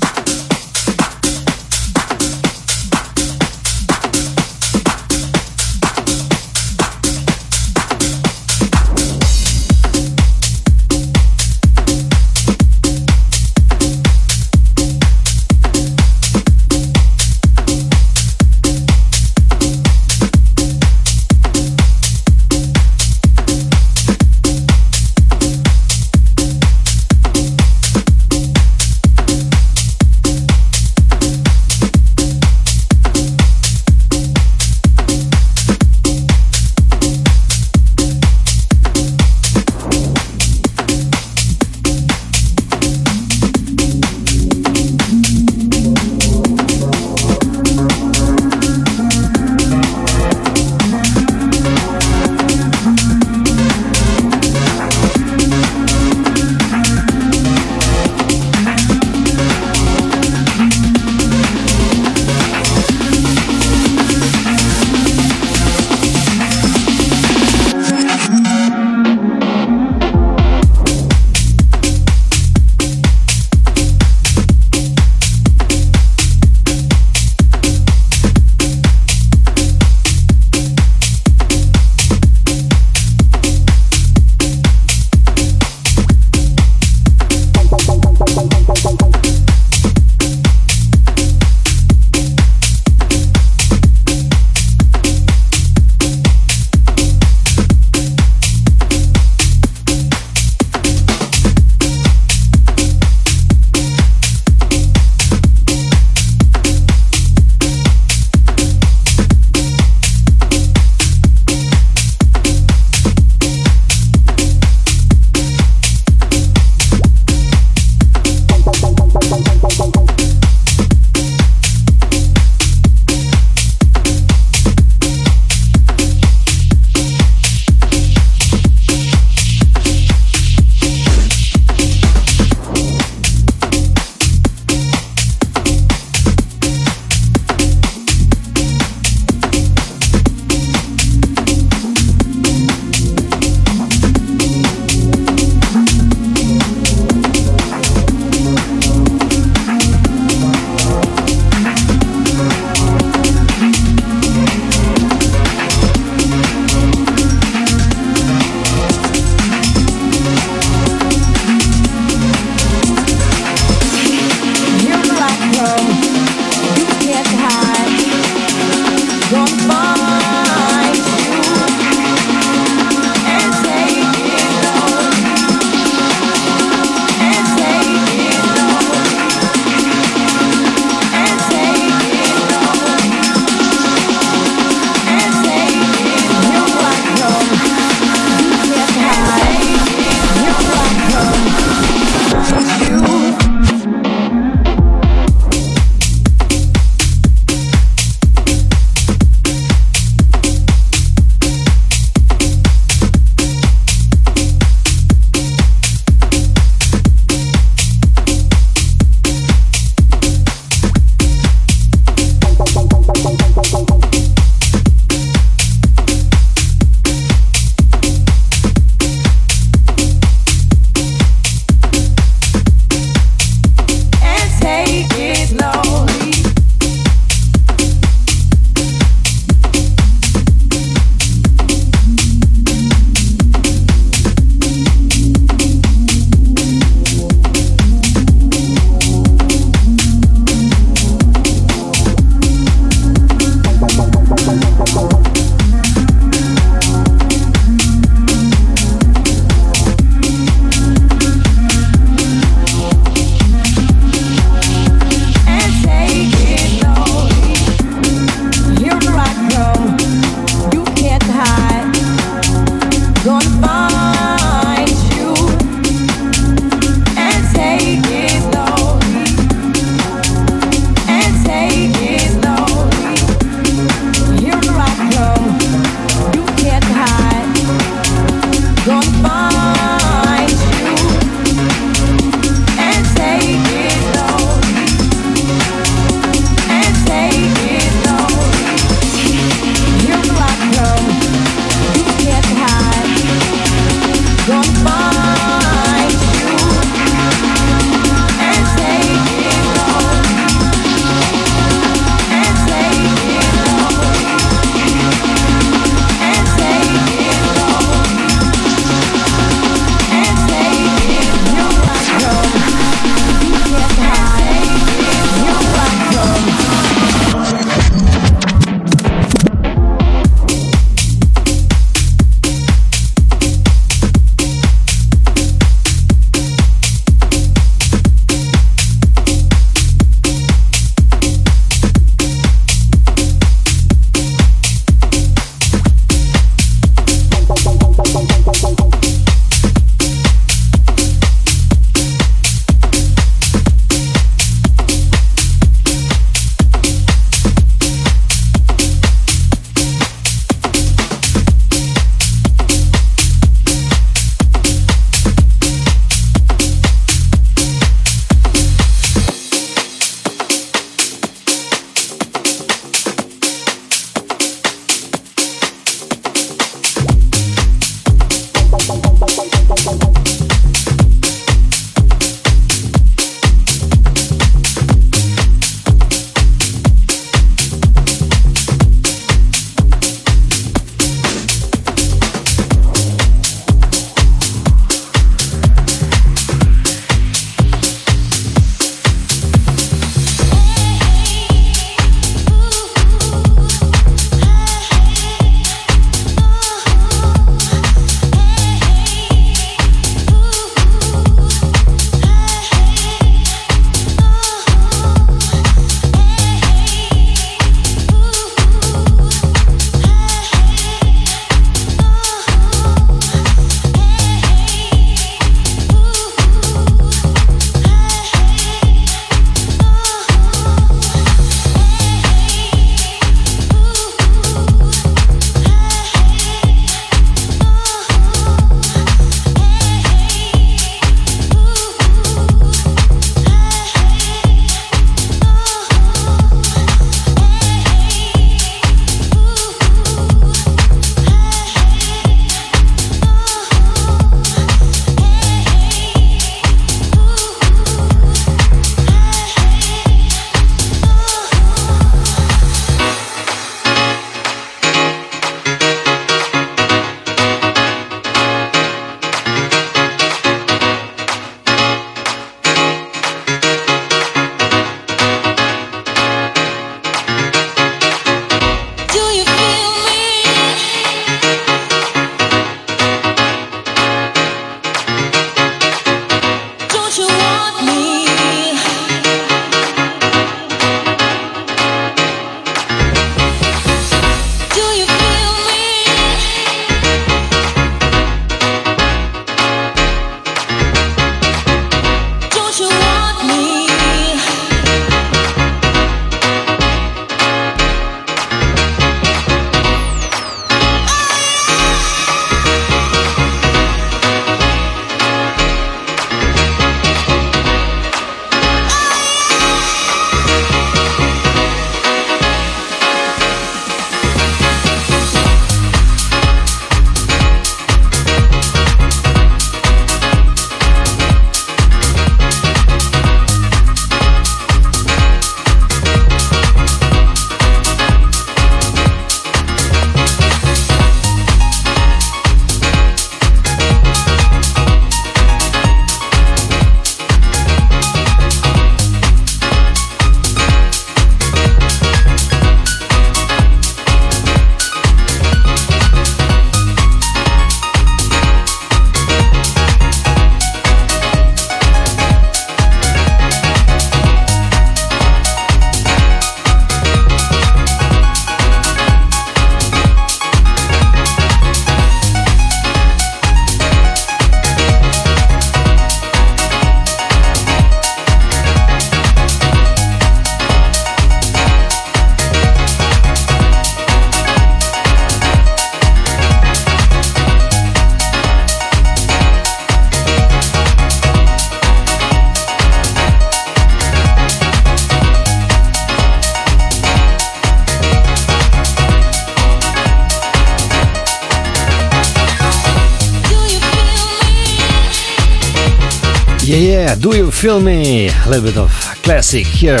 Yeah, yeah, do you feel me? A little bit of classic here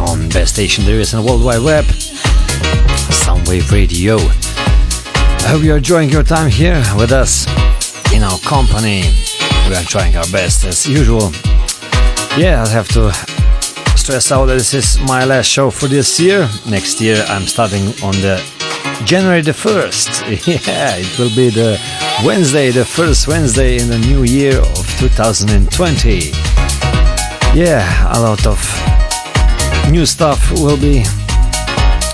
on best station there is on the World Wide Web, Soundwave Radio. I hope you're enjoying your time here with us in our company. We are trying our best as usual. Yeah, I have to stress out that this is my last show for this year. Next year I'm starting on the January the first. Yeah, it will be the Wednesday, the first Wednesday in the new year of two thousand twenty. Yeah, a lot of new stuff will be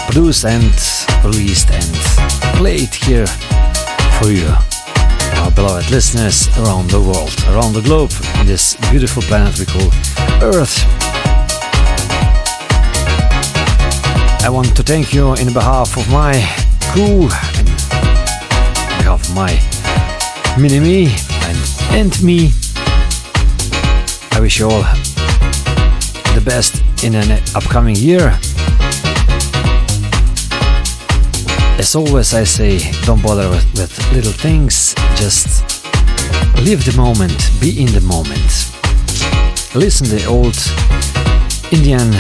produced and released and played here for you, our beloved listeners around the world, around the globe, in this beautiful planet we call Earth. I want to thank you in behalf of my crew, and on behalf of my mini me and, and me. I wish you all the best in an upcoming year. As always, I say, don't bother with, with little things, just live the moment, be in the moment. Listen to the old Indian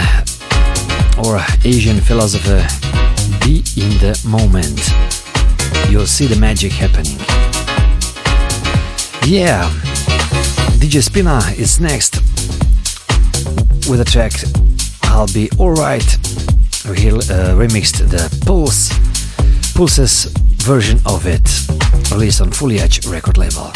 or Asian philosopher, be in the moment. You'll see the magic happening. Yeah, D J Spinna is next with a track, I'll Be Alright. He uh, remixed the Pulse, Pulse's version of it, released on Foliage record label.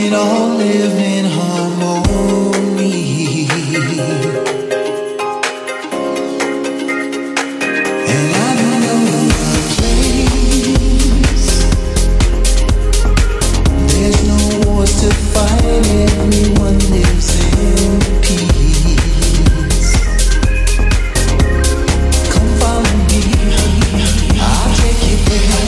it all live in harmony. And I don't know my place. There's no wars to fight, everyone lives in peace. Come follow me, I'll take you there.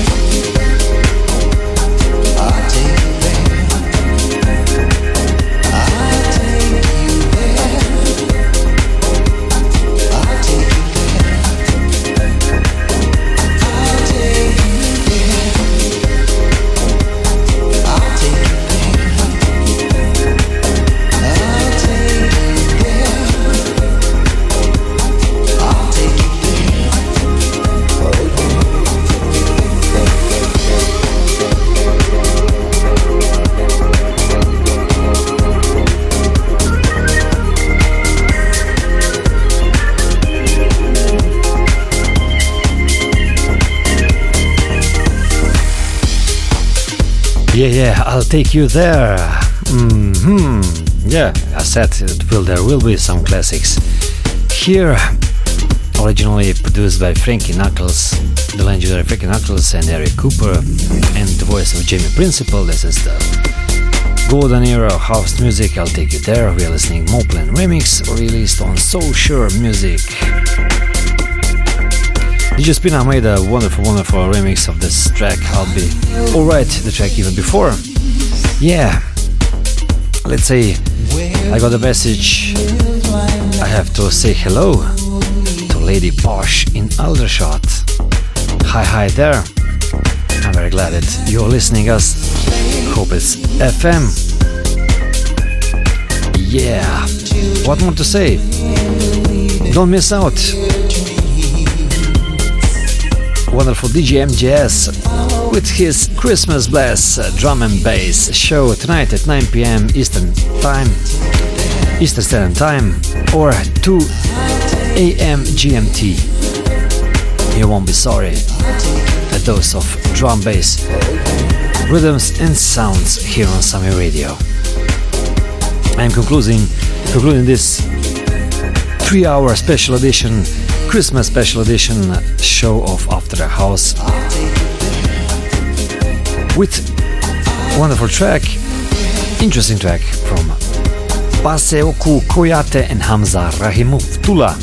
Yeah, yeah, I'll take you there. Mm-hmm. Yeah, I said it will, there will be some classics. Here, originally produced by Frankie Knuckles, the legendary Frankie Knuckles and Eric Cooper, and the voice of Jimmy Principal. This is the golden era of house music. I'll take you there. We're listening Moplen Remix, released on So Sure Music. D J Spinna made a wonderful, wonderful remix of this track. I'll be alright, the track even before. Yeah, let's say I got a message. I have to say hello to Lady Posh in Aldershot. Hi, hi there. I'm very glad that you're listening us. Hope it's F M. Yeah, what more to say? Don't miss out. Wonderful D J M J S with his Christmas Bless drum and bass show tonight at nine p.m. Eastern Time, Eastern Standard Time, or two a.m. G M T. You won't be sorry. A dose of drum bass, rhythms and sounds here on Summer Radio. I'm concluding concluding this three-hour special edition. Christmas special edition show of After the House with wonderful track, interesting track from Paseoku Kuyate and Hamza Rahimov Tula.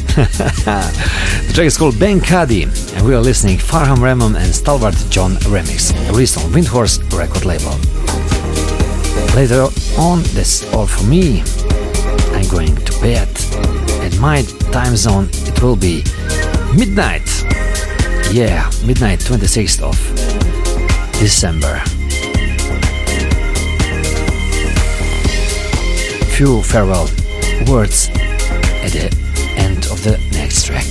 The track is called Ben Kadi, and we are listening Farham Remon and Stalwart John Remix, released on Windhorse record label. Later on, that's all for me. I'm going to bed. At my time zone, it will be midnight. Yeah, midnight, twenty-sixth of December. Few farewell words at the end of the next track.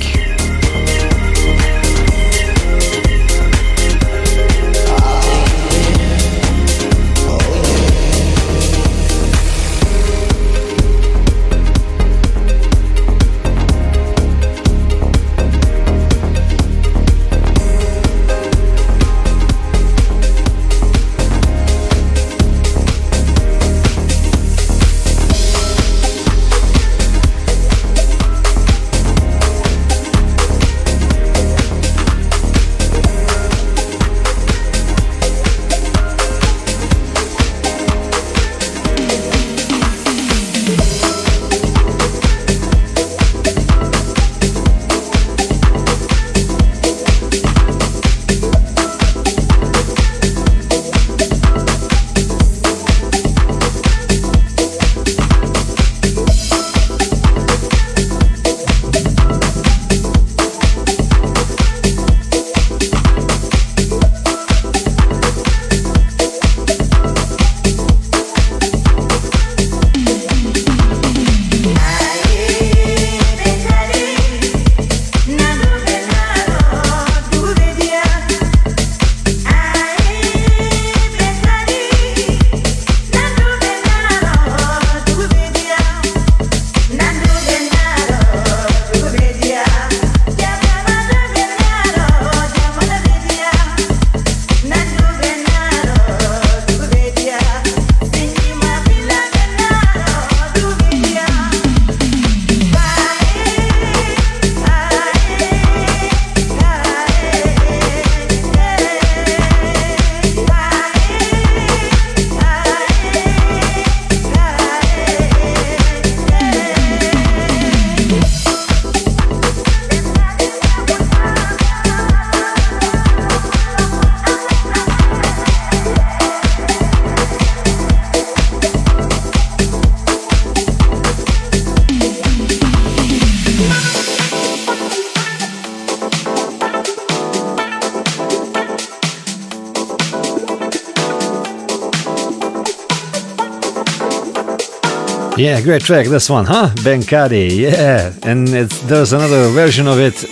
Yeah, great track, this one, huh? Benkari, yeah. And it's, there's another version of it,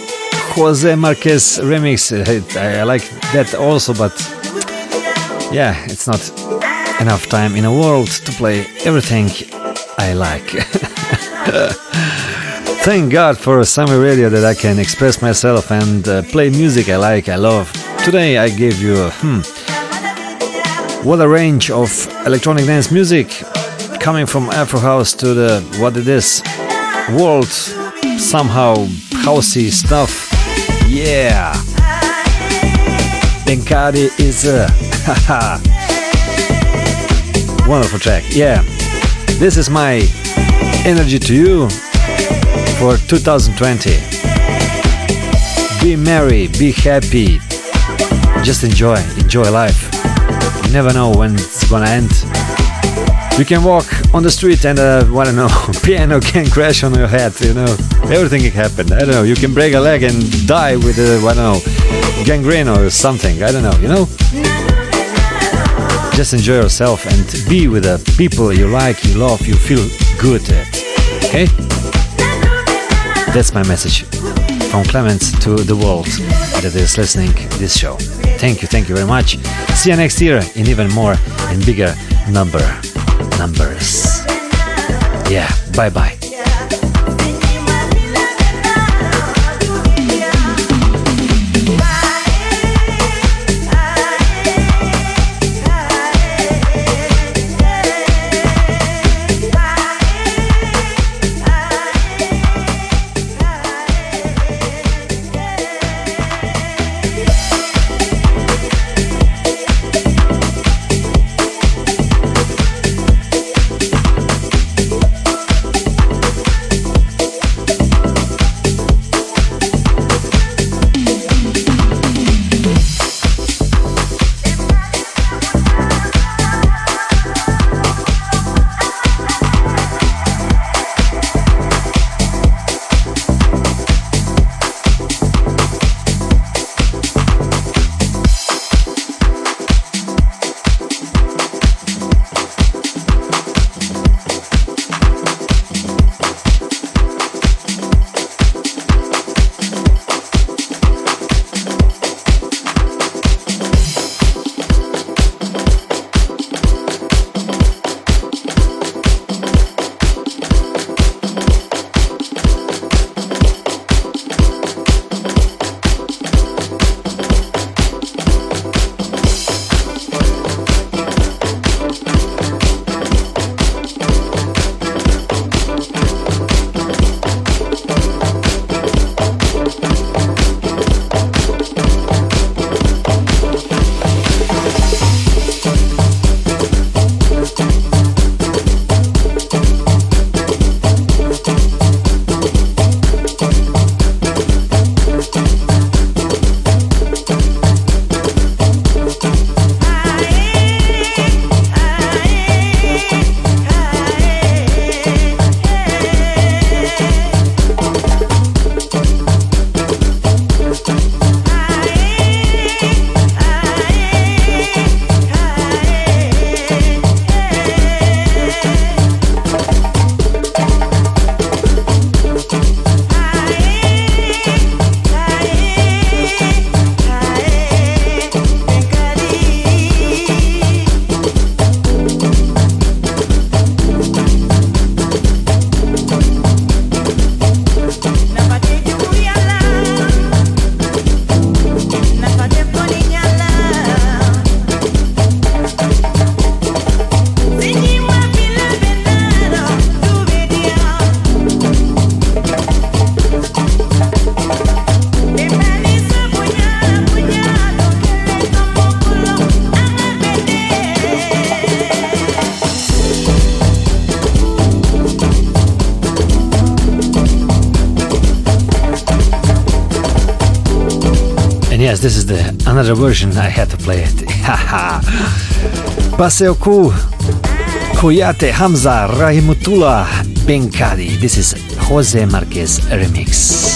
Jose Marquez remix. It, I, I like that also, but yeah, it's not enough time in the world to play everything I like. Thank God for summer radio that I can express myself and uh, play music I like, I love. Today I gave you a, hmm, what a range of electronic dance music, coming from Afro House to the, what it is, world, somehow housey stuff. Yeah! Benkari is a wonderful track, yeah. This is my energy to you for two thousand twenty. Be merry, be happy, just enjoy, enjoy life. You never know when it's gonna end. You can walk on the street and uh, I don't know, piano can crash on your head, you know, everything can happen. I don't know, you can break a leg and die with a, I don't know, gangrene or something, I don't know, you know. Just enjoy yourself and be with the people you like, you love, you feel good at, okay? That's my message from Clements to the world that is listening this show. Thank you, thank you very much. See you next year in even more and bigger number numbers. Yeah, bye-bye. This is the another version I had to play it. Haha. Paseoku Kuyate Hamza Rahimutullah Benkari. This is Jose Marquez remix.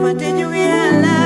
Money won't go, money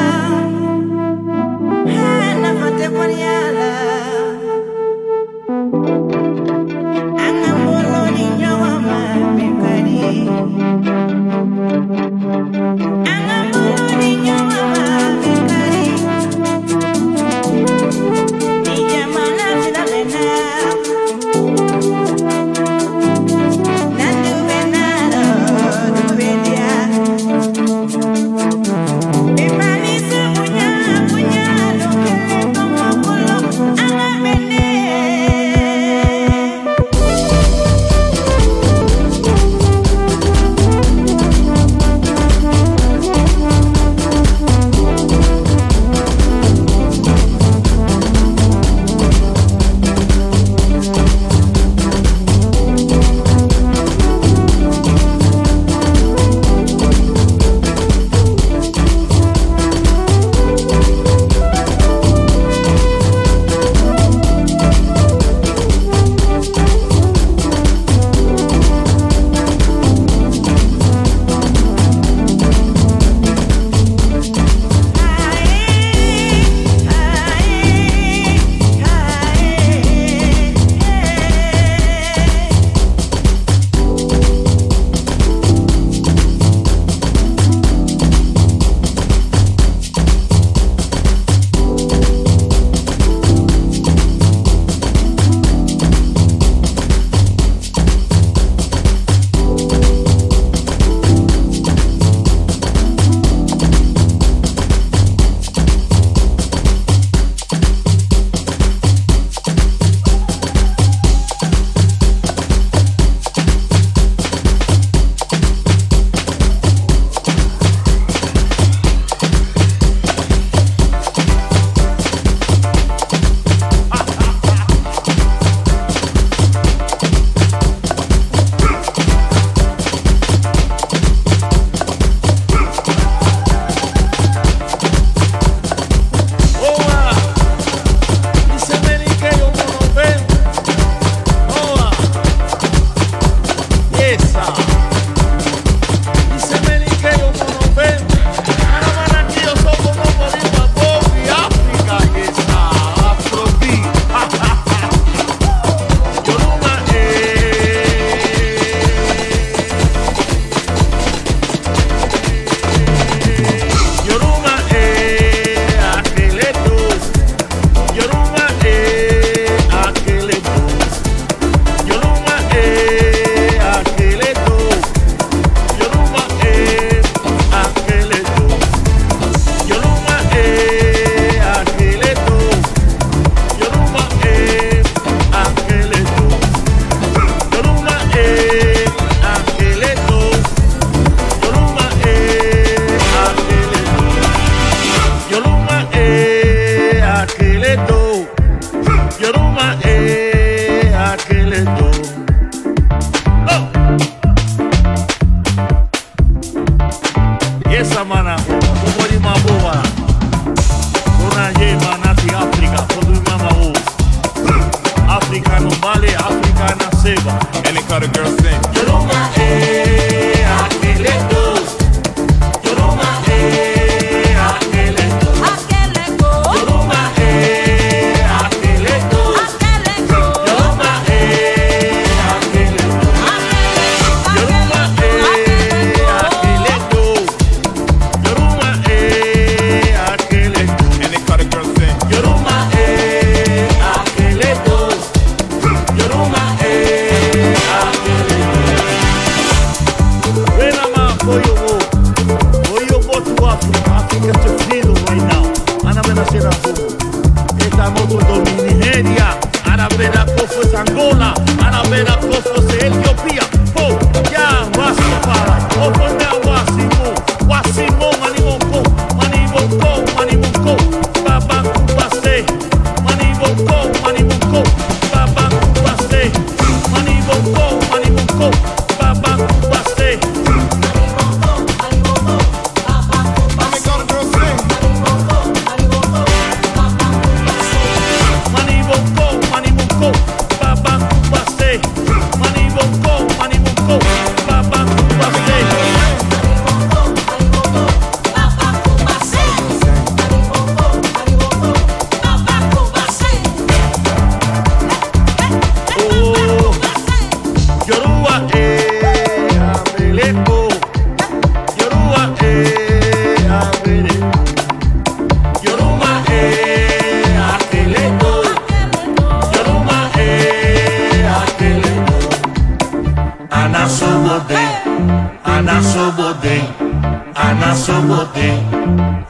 Anasobode,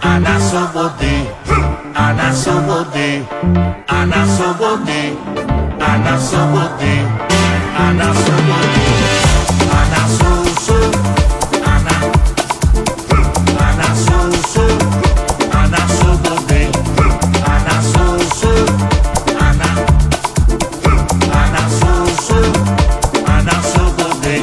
Anasobode, Anasobode, Anasobode, Anasobode, Anasobode, Anasoso, Ana, Anasoso, Anasobode, Anasoso, Ana, Anasoso, Anasobode.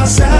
Yourself.